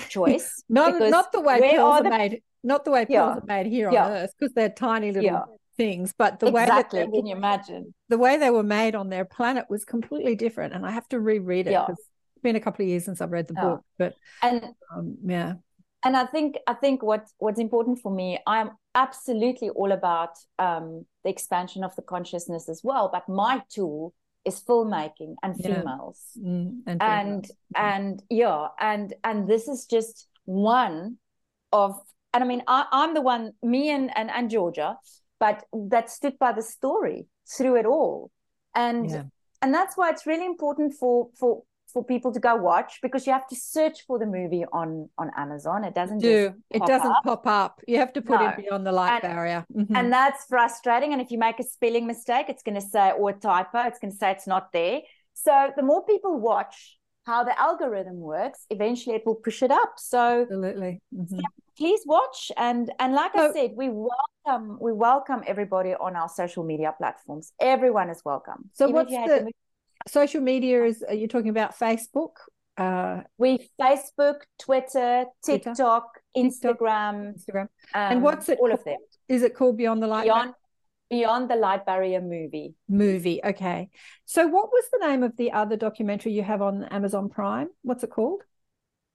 choice. Not the way pearls are made. Not the way pills are made here on Earth, because they're tiny little things, but the way that can you imagine? The way they were made on their planet was completely different, and I have to reread it because it's been a couple of years since I've read the book. But and I think what's important for me, I'm absolutely all about the expansion of the consciousness as well, but my tool is filmmaking and females, and this is just one of, and I mean I'm the one, me and Georgia, but that stood by the story through it all, and that's why it's really important for people to go watch, because you have to search for the movie on Amazon. It doesn't pop up. You have to put in Beyond the Light Barrier. Mm-hmm. And that's frustrating. And if you make a spelling mistake, it's going to say, or a typo, it's going to say it's not there. So the more people watch how the algorithm works, eventually it will push it up. So absolutely. Mm-hmm. Please watch. And like I said, we welcome everybody on our social media platforms. Everyone is welcome. So even social media is, are you talking about Facebook? Facebook, Twitter, TikTok, Instagram. And what's it? All of them. Is it called Beyond the Light? Beyond the Light Barrier movie. Okay. So what was the name of the other documentary you have on Amazon Prime? What's it called?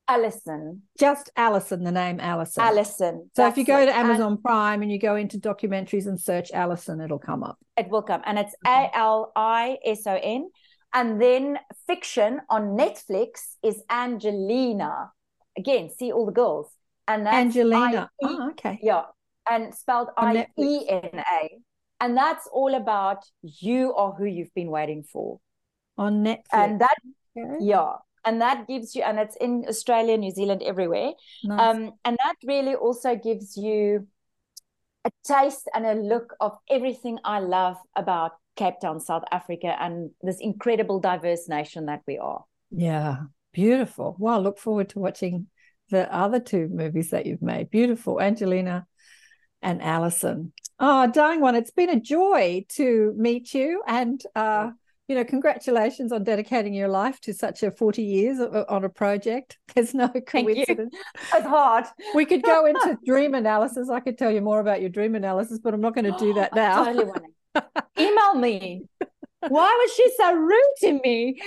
Allison. Just Allison, the name Allison. Allison. So if you go to Amazon Prime and you go into documentaries and search Allison, it'll come up. It will come. And it's Alison. And then fiction on Netflix is Angelina. Again, see all the girls. And that's Angelina. Yeah. And spelled I-E-N-A. And that's all about you are who you've been waiting for. On Netflix. And that, and that gives you, and it's in Australia, New Zealand, everywhere. Nice. And that really also gives you a taste and a look of everything I love about Cape Town, South Africa, and this incredible diverse nation that we are. Yeah, beautiful. Well, I look forward to watching the other two movies that you've made. Beautiful, Angelina and Allison. Oh, darling one, it's been a joy to meet you, and you know, congratulations on dedicating your life to such a 40 years on a project. There's no coincidence. It's hard. We could go into dream analysis. I could tell you more about your dream analysis, but I'm not going to do that now. I totally want to. Email me. Why was she so rude to me?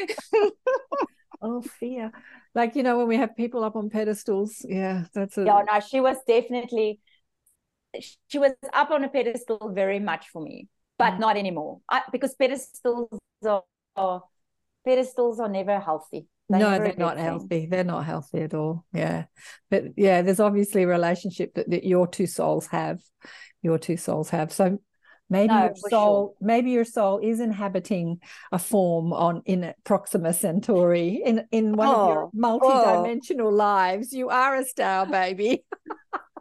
Oh, fear. Like, you know, when we have people up on pedestals. Yeah, that's it. No, she was definitely, she was up on a pedestal very much for me, but not anymore. Because pedestals are never healthy. They're not healthy. They're not healthy at all. Yeah. But yeah, there's obviously a relationship that your two souls have. So maybe your soul is inhabiting a form in Proxima Centauri in one of your multi-dimensional lives. You are a star, baby.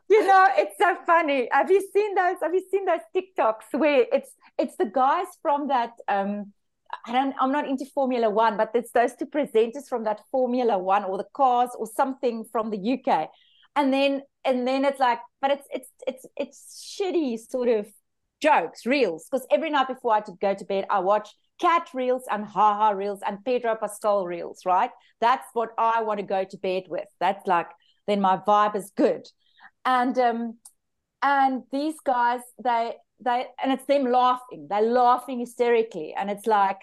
You know, it's so funny. Have you seen those TikToks where it's the guys from that I'm not into Formula One, but it's those two presenters from that Formula One or the cars or something from the UK. And then it's like, but it's shitty sort of jokes, reels, because every night before I go to bed, I watch cat reels and haha reels and Pedro Pascal reels, right? That's what I want to go to bed with. That's like, then my vibe is good. And these guys, and it's them laughing. They're laughing hysterically. And it's like,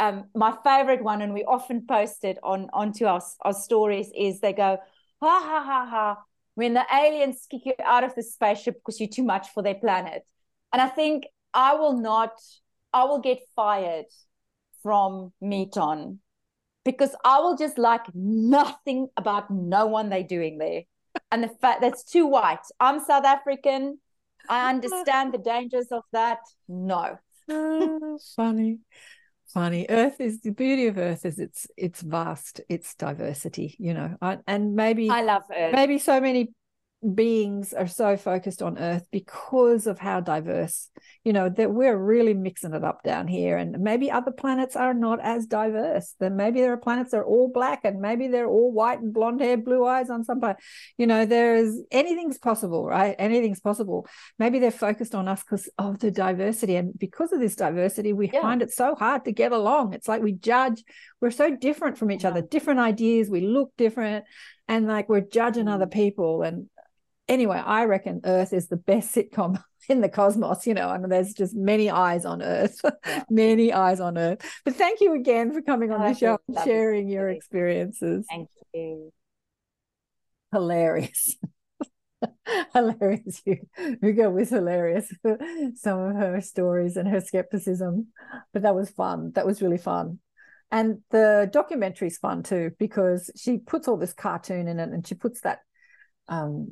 my favorite one, and we often post it onto our stories, is they go, ha ha ha ha, when the aliens kick you out of the spaceship because you're too much for their planet. And I think I will get fired from Meton, because I will just like nothing about no one they're doing there. And the fact that's too white. I'm South African. I understand the dangers of that. No. Funny. Earth is, the beauty of Earth is it's vast, it's diversity, you know. And maybe I love Earth. Maybe so many beings are so focused on Earth because of how diverse, you know, that we're really mixing it up down here. And maybe other planets are not as diverse. Then maybe there are planets that are all black, and maybe they're all white and blonde hair, blue eyes on some planet. You know, anything's possible, right? Anything's possible. Maybe they're focused on us because of the diversity, and because of this diversity we find it so hard to get along. It's like we're so different from each other, different ideas, we look different, and like we're judging other people. And Anyway, I reckon Earth is the best sitcom in the cosmos, you know, I mean, there's just many eyes on Earth, yeah. Many eyes on Earth. But thank you again for coming on the show and sharing your experiences. Thank you. Hilarious. Hilarious. Uga was hilarious. Some of her stories and her skepticism. But that was fun. That was really fun. And the documentary's fun too, because she puts all this cartoon in it and she puts that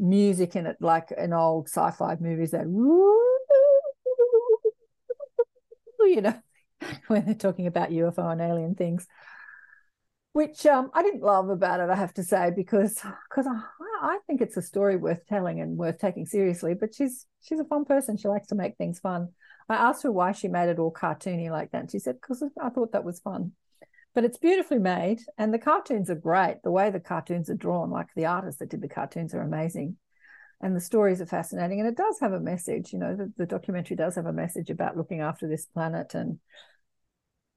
music in it, like in old sci-fi movies, that you know, when they're talking about UFO and alien things, which I didn't love about it, I have to say, because I think it's a story worth telling and worth taking seriously. But she's a fun person. She likes to make things fun. I asked her why she made it all cartoony like that, and she said, because I thought that was fun. But it's beautifully made, and the cartoons are great. The way the cartoons are drawn, like the artists that did the cartoons, are amazing. And the stories are fascinating, and it does have a message. You know, the documentary does have a message about looking after this planet. And,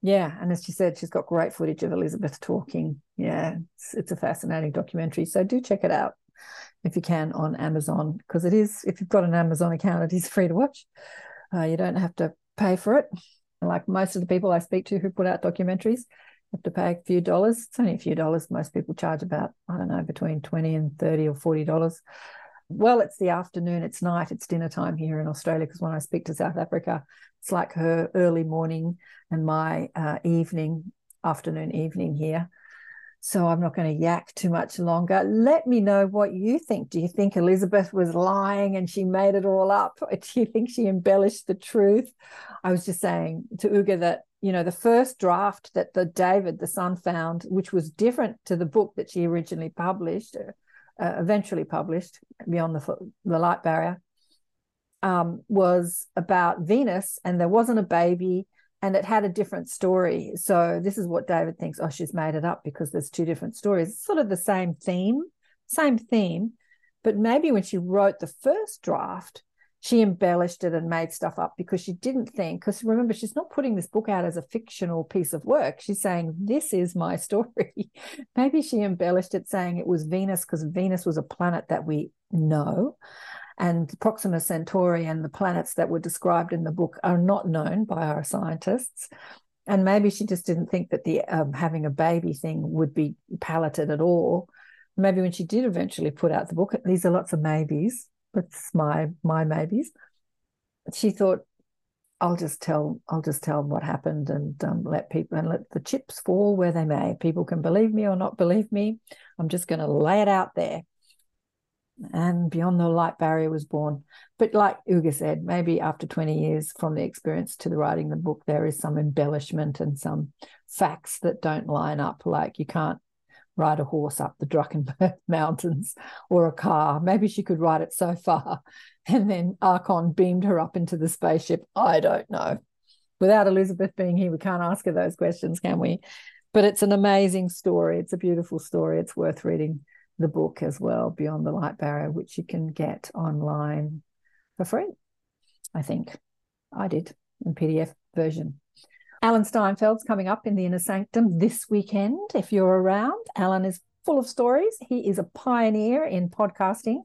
yeah, and as she said, she's got great footage of Elizabeth talking. Yeah, it's a fascinating documentary. So do check it out if you can on Amazon, because it is, if you've got an Amazon account, it is free to watch. You don't have to pay for it. Like most of the people I speak to who put out documentaries, have to pay a few dollars. It's only a few dollars. Most people charge about, I don't know, between $20 and $30 or $40. Well, it's the afternoon, it's night, it's dinner time here in Australia, because when I speak to South Africa, it's like her early morning and my afternoon, evening here. So I'm not going to yak too much longer. Let me know what you think. Do you think Elizabeth was lying and she made it all up? Do you think she embellished the truth? I was just saying to Uga that, you know, the first draft that David, the son, found, which was different to the book that she originally published, eventually published, Beyond the Light Barrier, was about Venus, and there wasn't a baby, and it had a different story. So this is what David thinks, oh, she's made it up because there's two different stories. It's sort of the same theme, but maybe when she wrote the first draft, she embellished it and made stuff up because she didn't think, because remember, she's not putting this book out as a fictional piece of work. She's saying, this is my story. Maybe she embellished it saying it was Venus because Venus was a planet that we know, and Proxima Centauri and the planets that were described in the book are not known by our scientists. And maybe she just didn't think that the having a baby thing would be palated at all. Maybe when she did eventually put out the book, these are lots of maybes. That's my maybes. She thought, I'll just tell what happened and let people, and let the chips fall where they may. People can believe me or not believe me. I'm just going to lay it out there. And Beyond the Light Barrier was born. But like Uga said, maybe after 20 years from the experience to the writing the book, there is some embellishment and some facts that don't line up. Like you can't ride a horse up the Drakensberg mountains or a car. Maybe she could ride it so far and then Akon beamed her up into the spaceship. I don't know. Without Elizabeth being here, we can't ask her those questions, can we? But it's an amazing story. It's a beautiful story. It's worth reading the book as well, Beyond the Light Barrier, which you can get online for free, I think. I did, in PDF version. Alan Steinfeld's coming up in the Inner Sanctum this weekend, if you're around. Alan is full of stories. He is a pioneer in podcasting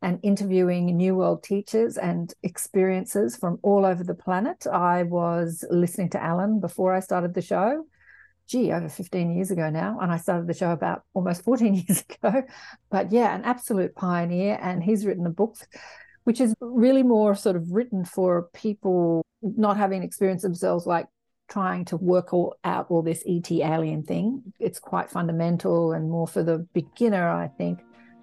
and interviewing New World teachers and experiences from all over the planet. I was listening to Alan before I started the show, over 15 years ago now, and I started the show about almost 14 years ago. But, yeah, an absolute pioneer, and he's written a book which is really more sort of written for people not having experienced themselves, like, trying to work out all this ET alien thing. It's quite fundamental and more for the beginner, I think,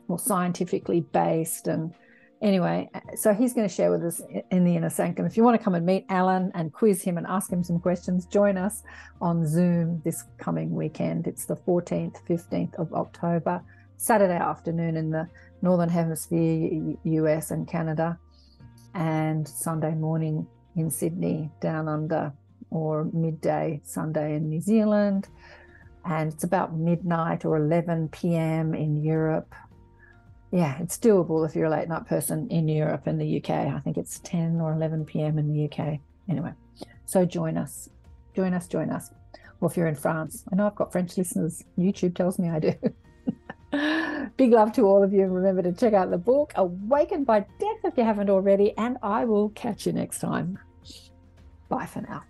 more scientifically based. And anyway, so he's going to share with us in the Inner Sanctum. If you want to come and meet Alan and quiz him and ask him some questions, join us on Zoom this coming weekend. It's the 14th, 15th of October, Saturday afternoon in the Northern Hemisphere, US and Canada, and Sunday morning in Sydney, down under, or midday Sunday in New Zealand, and it's about midnight or 11 p.m. in Europe. Yeah, it's doable if you're a late night person in Europe and the UK. I think it's 10 or 11 p.m. in the UK. Anyway, so join us. Or if you're in France. I know I've got French listeners. YouTube tells me I do. Big love to all of you, and remember to check out the book Awakened by Death if you haven't already, and I will catch you next time. Bye for now.